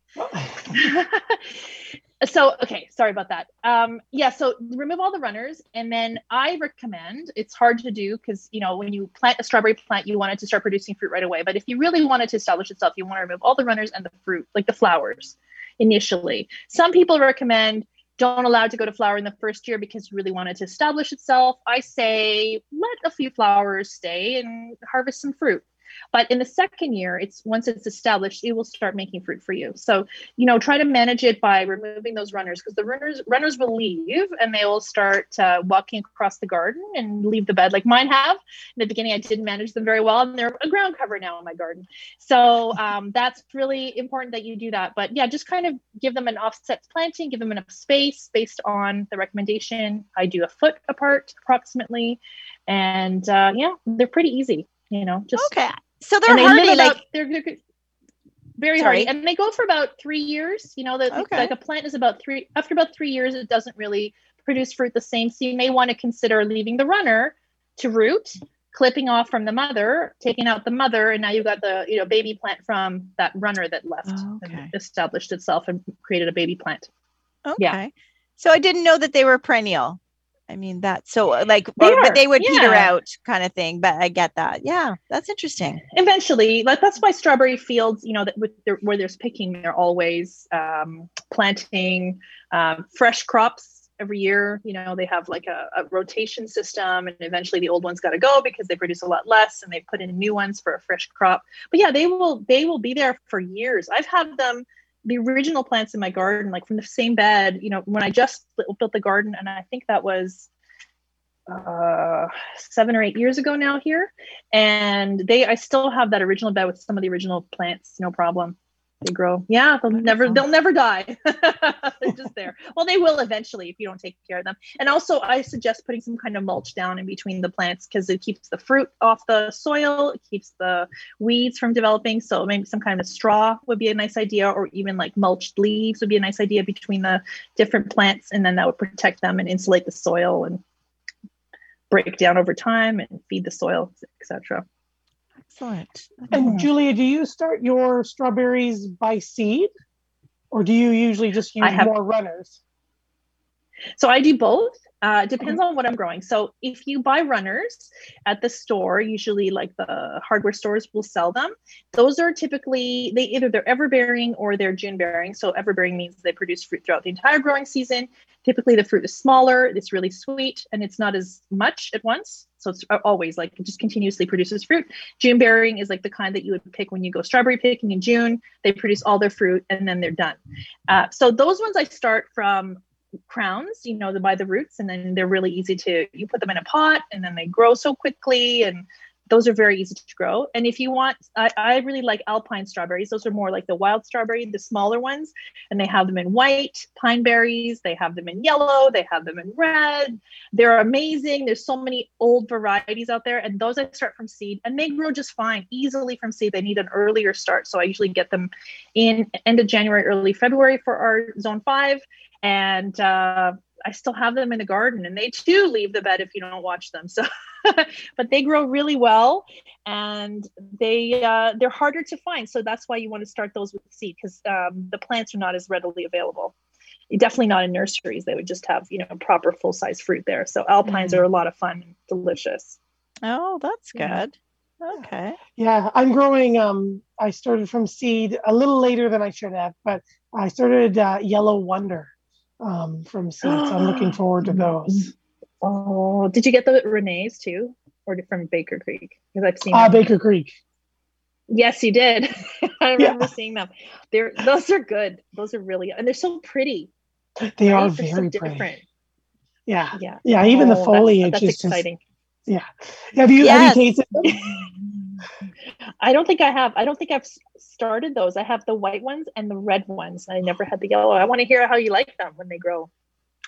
so, okay. Sorry about that. Um, yeah. So remove all the runners. And then I recommend, it's hard to do because, you know, when you plant a strawberry plant, you want it to start producing fruit right away. But if you really want it to establish itself, you want to remove all the runners and the fruit, like the flowers initially. Some people recommend don't allow it to go to flower in the first year because you really want it to establish itself. I say, let a few flowers stay and harvest some fruit. But in the second year, it's once it's established, it will start making fruit for you. So, you know, try to manage it by removing those runners, because the runners runners will leave and they will start uh, walking across the garden and leave the bed, like mine have. In the beginning, I didn't manage them very well, and they're a ground cover now in my garden. So um, that's really important that you do that. But yeah, just kind of give them an offset planting, give them enough space based on the recommendation. I do a foot apart approximately, and uh, yeah, they're pretty easy. You know, just okay. So they're they hardy, about, like they're, they're very sorry. hardy, and they go for about three years. You know, that okay. like a plant is about three. After about three years, it doesn't really produce fruit the same. So you may want to consider leaving the runner to root, clipping off from the mother, taking out the mother, and now you've got the you know baby plant from that runner that left oh, okay. and established itself and created a baby plant. Okay. Yeah. So I didn't know that they were perennial. I mean, that's so like, they but they would yeah. peter out kind of thing, but I get that. Yeah. That's interesting. Eventually, like that's why strawberry fields, you know, that with their, where there's picking, they're always um, planting um, fresh crops every year. You know, they have like a, a rotation system, and eventually the old ones got to go because they produce a lot less, and they put in new ones for a fresh crop. But yeah, they will, they will be there for years. I've had them, the original plants in my garden, like from the same bed, you know, when I just built the garden, and I think that was uh, seven or eight years ago now here. And they, I still have that original bed with some of the original plants. No problem. They grow. Yeah. They'll never, they'll never die. They're just there. Well, they will eventually if you don't take care of them. And also I suggest putting some kind of mulch down in between the plants, because it keeps the fruit off the soil. It keeps the weeds from developing. So maybe some kind of straw would be a nice idea, or even like mulched leaves would be a nice idea between the different plants. And then that would protect them and insulate the soil and break down over time and feed the soil, et cetera. Excellent. And Julia, do you start your strawberries by seed, or do you usually just use have, more runners? So I do both. Uh, depends on what I'm growing. So if you buy runners at the store, usually like the hardware stores will sell them. Those are typically, they either they're everbearing or they're June bearing. So everbearing means they produce fruit throughout the entire growing season. Typically the fruit is smaller, it's really sweet, and it's not as much at once. So it's always like, it just continuously produces fruit. June bearing is like the kind that you would pick when you go strawberry picking in June. They produce all their fruit and then they're done. Uh, so those ones I start from crowns, you know, the, by the roots, and then they're really easy to, you put them in a pot and then they grow so quickly, and those are very easy to grow. And if you want, I, I really like alpine strawberries. Those are more like the wild strawberry, the smaller ones, and they have them in white, pine berries, they have them in yellow, they have them in red. They're amazing. There's so many old varieties out there, and those I start from seed, and they grow just fine, easily from seed. They need an earlier start, so I usually get them in end of January, early February for our zone five, and uh, I still have them in the garden, and they too leave the bed if you don't watch them. So, but they grow really well, and they, uh, they're harder to find. So that's why you want to start those with seed, because um, the plants are not as readily available. Definitely not in nurseries. They would just have, you know, proper full size fruit there. So alpines mm. are a lot of fun and delicious. Oh, that's yeah. good. Okay. Yeah. I'm growing. Um, I started from seed a little later than I should have, but I started uh, Yellow Wonder. Um, from seeds. I'm looking forward to those. Oh, did you get the Renee's too, or from Baker Creek? Because I've seen. Ah, uh, Baker Creek. Yes, you did. I remember yeah. seeing them. They're those are good. Those are really, and they're so pretty. They right? are they're very so pretty. Different. Yeah, yeah, yeah. Even oh, the foliage that's, that's is exciting. Just Yeah. Have you, yes. have you tasted? I don't think I have. I don't think I've started those. I have the white ones and the red ones. I never had the yellow. I want to hear how you like them when they grow.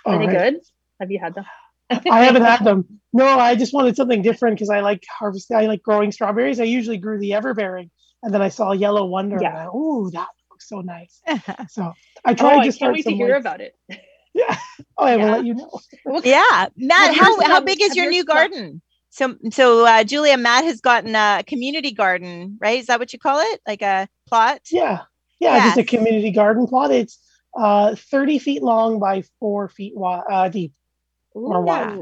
Are All they right. good? Have you had them? I haven't had them. No, I just wanted something different because I like harvesting. I like growing strawberries. I usually grew the everberry, and then I saw Yellow Wonder. Yeah. And I, oh, that looks so nice. So I tried oh, to I start. I can't wait to hear about it. Yeah. Oh, I yeah. will let you know. Yeah, Matt. How how big is your new garden? So so uh, Julia, Matt has gotten a community garden, right? Is that what you call it? Like a plot? Yeah. Yeah, yes. Just a community garden plot. It's uh, thirty feet long by four feet wide, uh, deep. Or wide.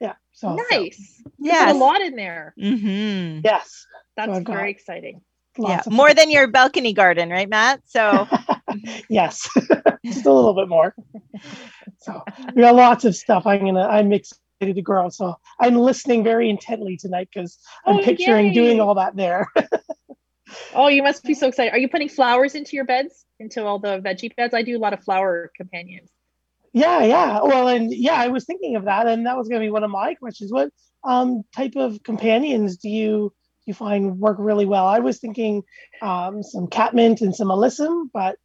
Yeah. So nice. So. Yeah. A lot in there. Mm-hmm. Yes. That's so very exciting. Yeah. More fun. Than your balcony garden, right, Matt? So yes. Just a little bit more. So we got lots of stuff. I'm gonna I'm excited to grow. So I'm listening very intently tonight because I'm oh, picturing yay. doing all that there. Oh, you must be so excited. Are you putting flowers into your beds? Into all the veggie beds? I do a lot of flower companions. Yeah, yeah. Well, and yeah, I was thinking of that, and that was going to be one of my questions. What um, type of companions do you you find work really well? I was thinking um, some catmint and some alyssum, but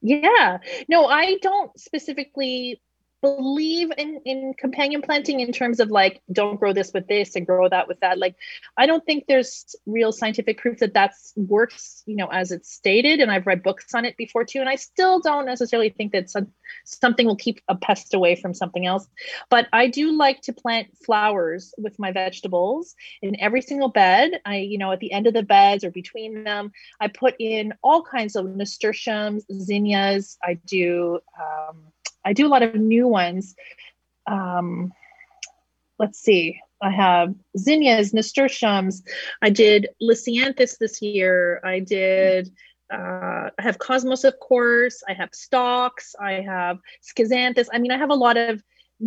yeah, no, I don't specifically believe in in companion planting in terms of like don't grow this with this and grow that with that. Like, I don't think there's real scientific proof that that works, you know, as it's stated. And I've read books on it before too, and I still don't necessarily think that some something will keep a pest away from something else. But I do like to plant flowers with my vegetables in every single bed. I, you know, at the end of the beds or between them, I put in all kinds of nasturtiums, zinnias. I do, um, I do a lot of new ones. Um, let's see. I have zinnias, nasturtiums. I did lisianthus this year. I did... Uh, I have cosmos, of course. I have stalks. I have schizanthus. I mean, I have a lot of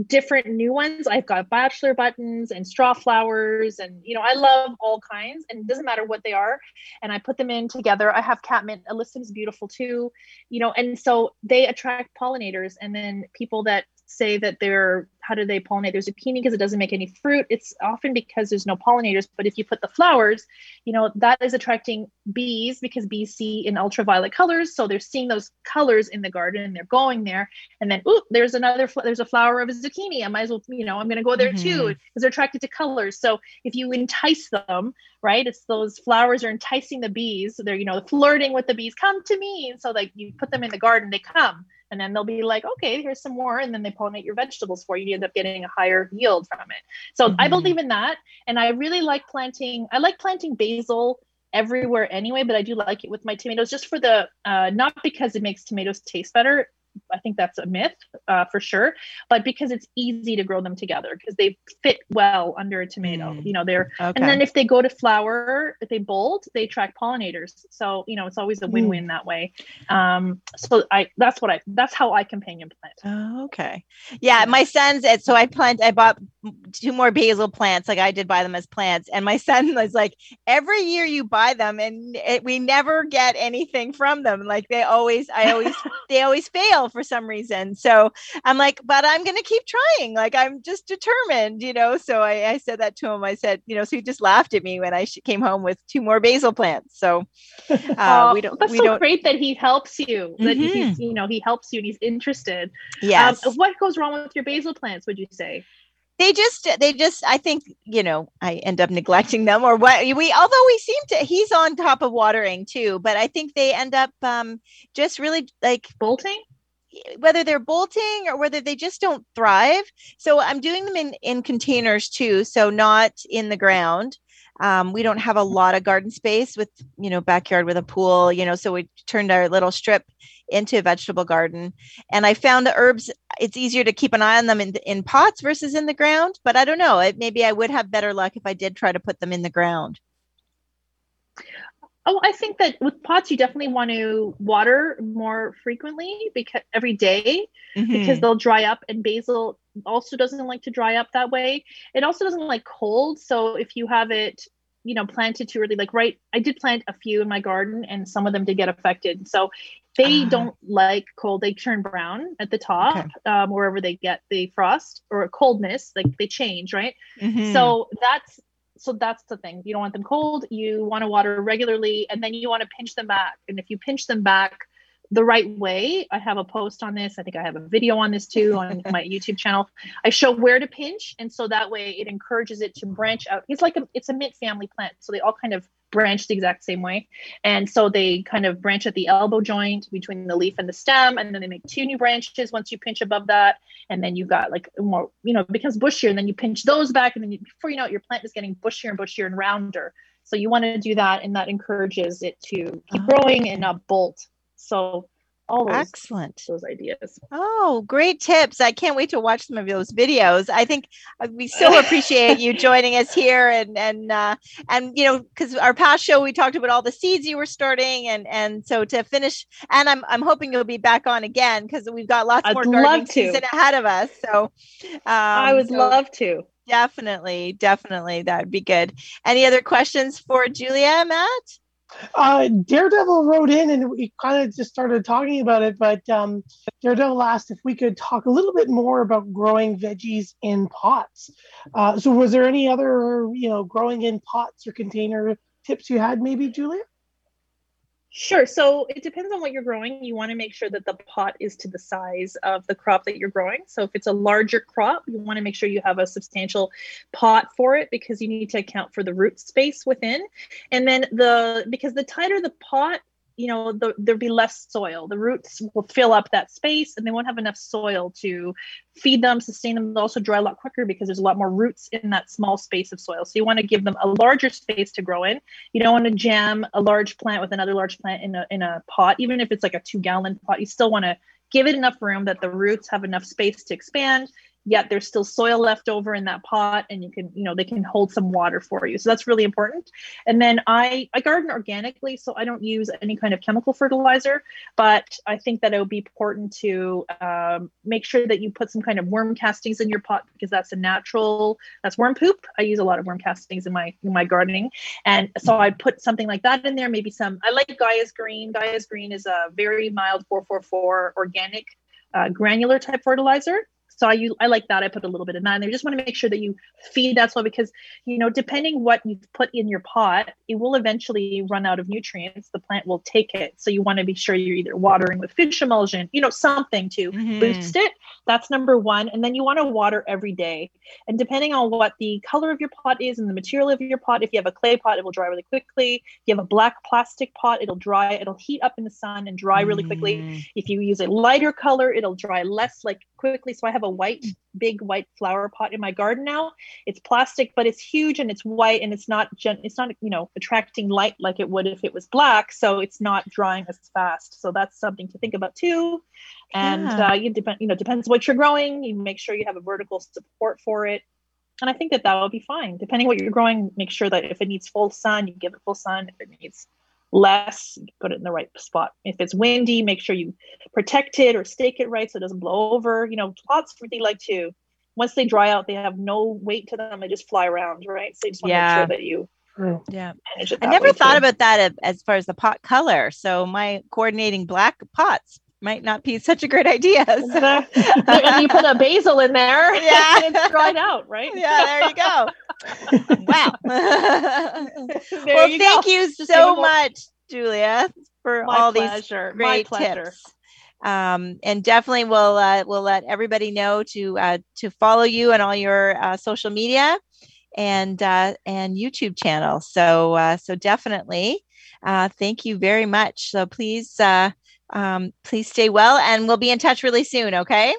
different new ones. I've got bachelor buttons and straw flowers, and you know, I love all kinds, and it doesn't matter what they are. And I put them in together. I have catmint. Alyssum's beautiful too, you know, and so they attract pollinators. And then people that say that they're, how do they pollinate their zucchini because it doesn't make any fruit? It's often because there's no pollinators. But if you put the flowers, you know, that is attracting bees because bees see in ultraviolet colors. So they're seeing those colors in the garden and they're going there. And then, ooh, there's another, there's a flower of a zucchini. I might as well, you know, I'm going to go there mm-hmm. too, because they're attracted to colors. So if you entice them, right, it's those flowers are enticing the bees. So they're, you know, flirting with the bees, come to me. And so like you put them in the garden, they come. And then they'll be like, okay, here's some more. And then they pollinate your vegetables for you. You end up getting a higher yield from it. So mm-hmm. I believe in that. And I really like planting. I like planting basil everywhere anyway, but I do like it with my tomatoes just for the, uh, not because it makes tomatoes taste better. I think that's a myth uh, for sure, but because it's easy to grow them together because they fit well under a tomato, mm. you know, they're, okay. and then if they go to flower, if they bolt, they attract pollinators. So, you know, it's always a win-win mm. that way. Um, so I, that's what I, that's how I companion plant. Oh, okay. Yeah. My son's, so I plant, I bought two more basil plants. Like I did buy them as plants. And my son was like, every year you buy them and it, we never get anything from them. Like they always, I always, they always fail. For some reason. So I'm like, but I'm going to keep trying. Like, I'm just determined, you know? So I, I said that to him. I said, you know, so he just laughed at me when I sh- came home with two more basil plants. So uh, oh, we don't, that's we so don't... great that he helps you, that mm-hmm. he's, you know, he helps you and he's interested. Yes. Um, what goes wrong with your basil plants, would you say? They just, they just, I think, you know, I end up neglecting them or what we, although we seem to, he's on top of watering too, but I think they end up um, just really like bolting. Whether they're bolting or whether they just don't thrive. So I'm doing them in, in containers too. So not in the ground. Um, we don't have a lot of garden space with, you know, backyard with a pool, you know, so we turned our little strip into a vegetable garden. And I found the herbs, it's easier to keep an eye on them in, in pots versus in the ground, but I don't know, it, maybe I would have better luck if I did try to put them in the ground. Oh, I think that with pots, you definitely want to water more frequently because every day, mm-hmm. because they'll dry up, and basil also doesn't like to dry up that way. It also doesn't like cold. So if you have it, you know, planted too early, like right, I did plant a few in my garden and some of them did get affected. So They uh-huh. don't like cold. They turn brown at the top, okay. um, wherever they get the frost or coldness, like they change, right? Mm-hmm. So that's so that's the thing. You don't want them cold. You want to water regularly, and then you want to pinch them back. And if you pinch them back the right way, I have a post on this. I think I have a video on this too on my YouTube channel. I show where to pinch, and so that way it encourages it to branch out. It's like a, it's a mint family plant, so they all kind of branch the exact same way, and so they kind of branch at the elbow joint between the leaf and the stem, and then they make two new branches once you pinch above that, and then you've got like more, you know, it becomes bushier, and then you pinch those back, and then you, before you know it, your plant is getting bushier and bushier and rounder. So you want to do that, and that encourages it to keep growing and not bolt. So all those, excellent. Those ideas. Oh, great tips. I can't wait to watch some of those videos. I think we so appreciate you joining us here. And, and, uh, and, you know, cause our past show, we talked about all the seeds you were starting and, and so to finish, and I'm, I'm hoping you'll be back on again, cause we've got lots I'd more gardening season ahead of us. So, um, I would so love to. Definitely. Definitely. That'd be good. Any other questions for Julia, Matt? Uh, Daredevil wrote in and we kind of just started talking about it, but um, Daredevil asked if we could talk a little bit more about growing veggies in pots. Uh, so was there any other, you know, growing in pots or container tips you had maybe, Julia? Sure. So it depends on what you're growing. You want to make sure that the pot is to the size of the crop that you're growing. So if it's a larger crop, you want to make sure you have a substantial pot for it, because you need to account for the root space within. And then the, because the tighter the pot, you know, the, there'll be less soil. The roots will fill up that space and they won't have enough soil to feed them, sustain them. They'll also dry a lot quicker because there's a lot more roots in that small space of soil. So you want to give them a larger space to grow in. You don't want to jam a large plant with another large plant in a, in a pot. Even if it's like a two gallon pot, you still want to give it enough room that the roots have enough space to expand, yet there's still soil left over in that pot and you can, you know, they can hold some water for you. So that's really important. And then I, I garden organically, so I don't use any kind of chemical fertilizer, but I think that it would be important to um, make sure that you put some kind of worm castings in your pot, because that's a natural, that's worm poop. I use a lot of worm castings in my, in my gardening. And so I put something like that in there, maybe some, I like Gaia's Green. Gaia's Green is a very mild four four four organic uh, granular type fertilizer. So I, use, I like that. I put a little bit in that. And I just want to make sure that you feed that soil, because, you know, depending what you put in your pot, it will eventually run out of nutrients. The plant will take it. So you want to be sure you're either watering with fish emulsion, you know, something to mm-hmm. boost it. That's number one. And then you want to water every day. And depending on what the color of your pot is and the material of your pot, if you have a clay pot, it will dry really quickly. If you have a black plastic pot, it'll dry. It'll heat up in the sun and dry really quickly. Mm-hmm. If you use a lighter color, it'll dry less like quickly. So I have a white, big white flower pot in my garden now. It's plastic, but it's huge and it's white, and it's not gen- it's not, you know, attracting light like it would if it was black, so it's not drying as fast. So that's something to think about too. And yeah. uh, you depend you know depends what you're growing. You make sure you have a vertical support for it, and I think that that will be fine. Depending what you're growing, make sure that if it needs full sun, you give it full sun. If it needs less, put it in the right spot. If it's windy, make sure you protect it or stake it right so it doesn't blow over. You know, plots really like to, once they dry out, they have no weight to them. They just fly around, right? So you just want yeah. to make sure that you yeah. manage it. I never thought too. about that as far as the pot color. So my coordinating black pots might not be such a great idea. So. And you put a basil in there, yeah, and it's dried out, right? Yeah, there you go. Wow. Well, you thank go. you Just so much, Julia, for My all pleasure. these great tips. Um, and definitely we'll, uh, we'll let everybody know to, uh, to follow you on all your uh, social media and, uh, and YouTube channel. So, uh, so definitely, uh, thank you very much. So please, uh, um, please stay well, and we'll be in touch really soon. Okay.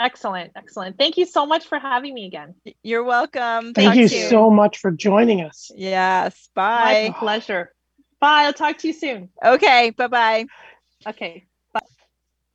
Excellent. Excellent. Thank you so much for having me again. You're welcome. Thank you so much for joining us. Yes. Bye. My pleasure. Bye. I'll talk to you soon. Okay. Bye-bye. Okay. Bye.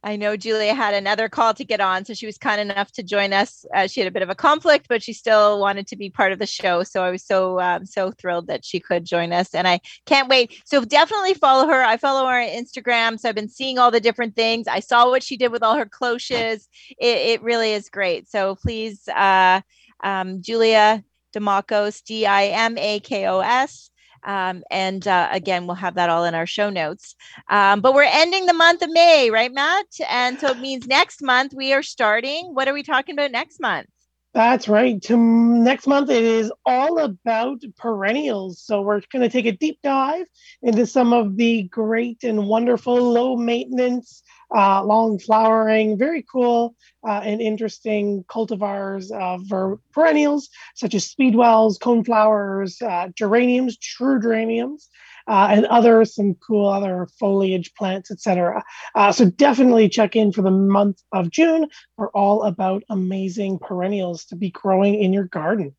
I know Julia had another call to get on, so she was kind enough to join us. Uh, she had a bit of a conflict, but she still wanted to be part of the show. So I was so, um, so thrilled that she could join us, and I can't wait. So definitely follow her. I follow her on Instagram. So I've been seeing all the different things. I saw what she did with all her cloches. It, it really is great. So please, uh, um, Julia Dimakos, D I M A K O S. Um, and uh, again, we'll have that all in our show notes. Um, but we're ending the month of May, right, Matt? And so it means next month we are starting. What are we talking about next month? That's right. To next month, it is all about perennials. So we're going to take a deep dive into some of the great and wonderful low maintenance, uh, long flowering, very cool uh, and interesting cultivars uh, for perennials, such as speedwells, coneflowers, uh, geraniums, true geraniums, uh, and other some cool other foliage plants, et cetera. Uh, so definitely check in for the month of June. We're all about amazing perennials to be growing in your garden.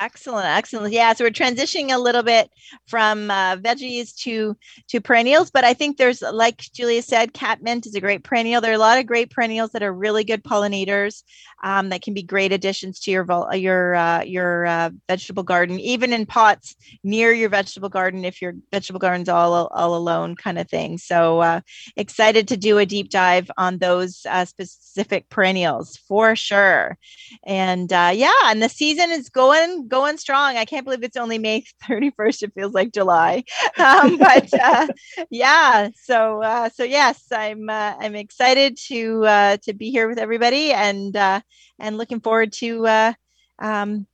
Excellent. Excellent. Yeah. So we're transitioning a little bit from uh, veggies to, to perennials, but I think there's, like Julia said, catmint is a great perennial. There are a lot of great perennials that are really good pollinators um, that can be great additions to your, your, uh, your uh, vegetable garden, even in pots near your vegetable garden, if your vegetable garden's all, all alone kind of thing. So uh, excited to do a deep dive on those uh, specific perennials for sure. And uh, yeah, and the season is going, going strong. I can't believe it's only May thirty-first. It feels like July. Um, but uh, yeah, so uh, so yes, I'm uh, I'm excited to uh, to be here with everybody and uh, and looking forward to uh, um,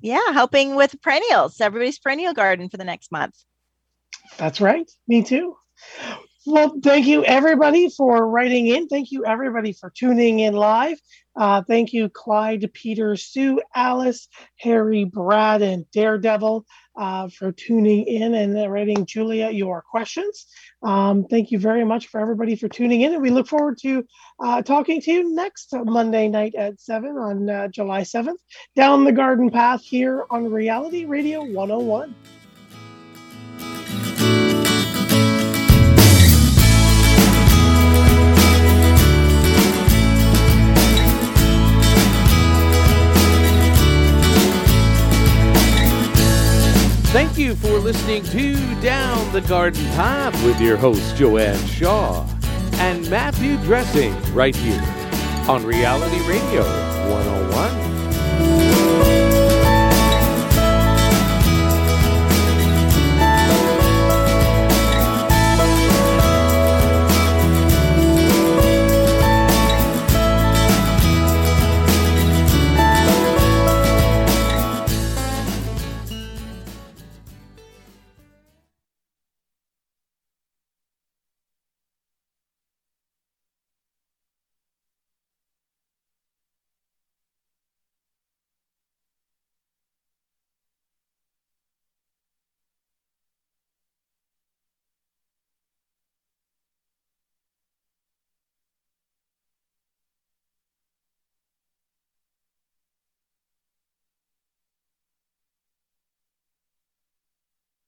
yeah helping with perennials, everybody's perennial garden for the next month. That's right. Me too. Well, thank you, everybody, for writing in. Thank you, everybody, for tuning in live. Uh, thank you, Clyde, Peter, Sue, Alice, Harry, Brad, and Daredevil uh, for tuning in and writing, Julia, your questions. Um, thank you very much for everybody for tuning in. And we look forward to uh, talking to you next Monday night at seven on uh, July seventh, Down the Garden Path here on Reality Radio one oh one. Thank you for listening to Down the Garden Path with your hosts Joanne Shaw and Matthew Dressing right here on Reality Radio one oh one.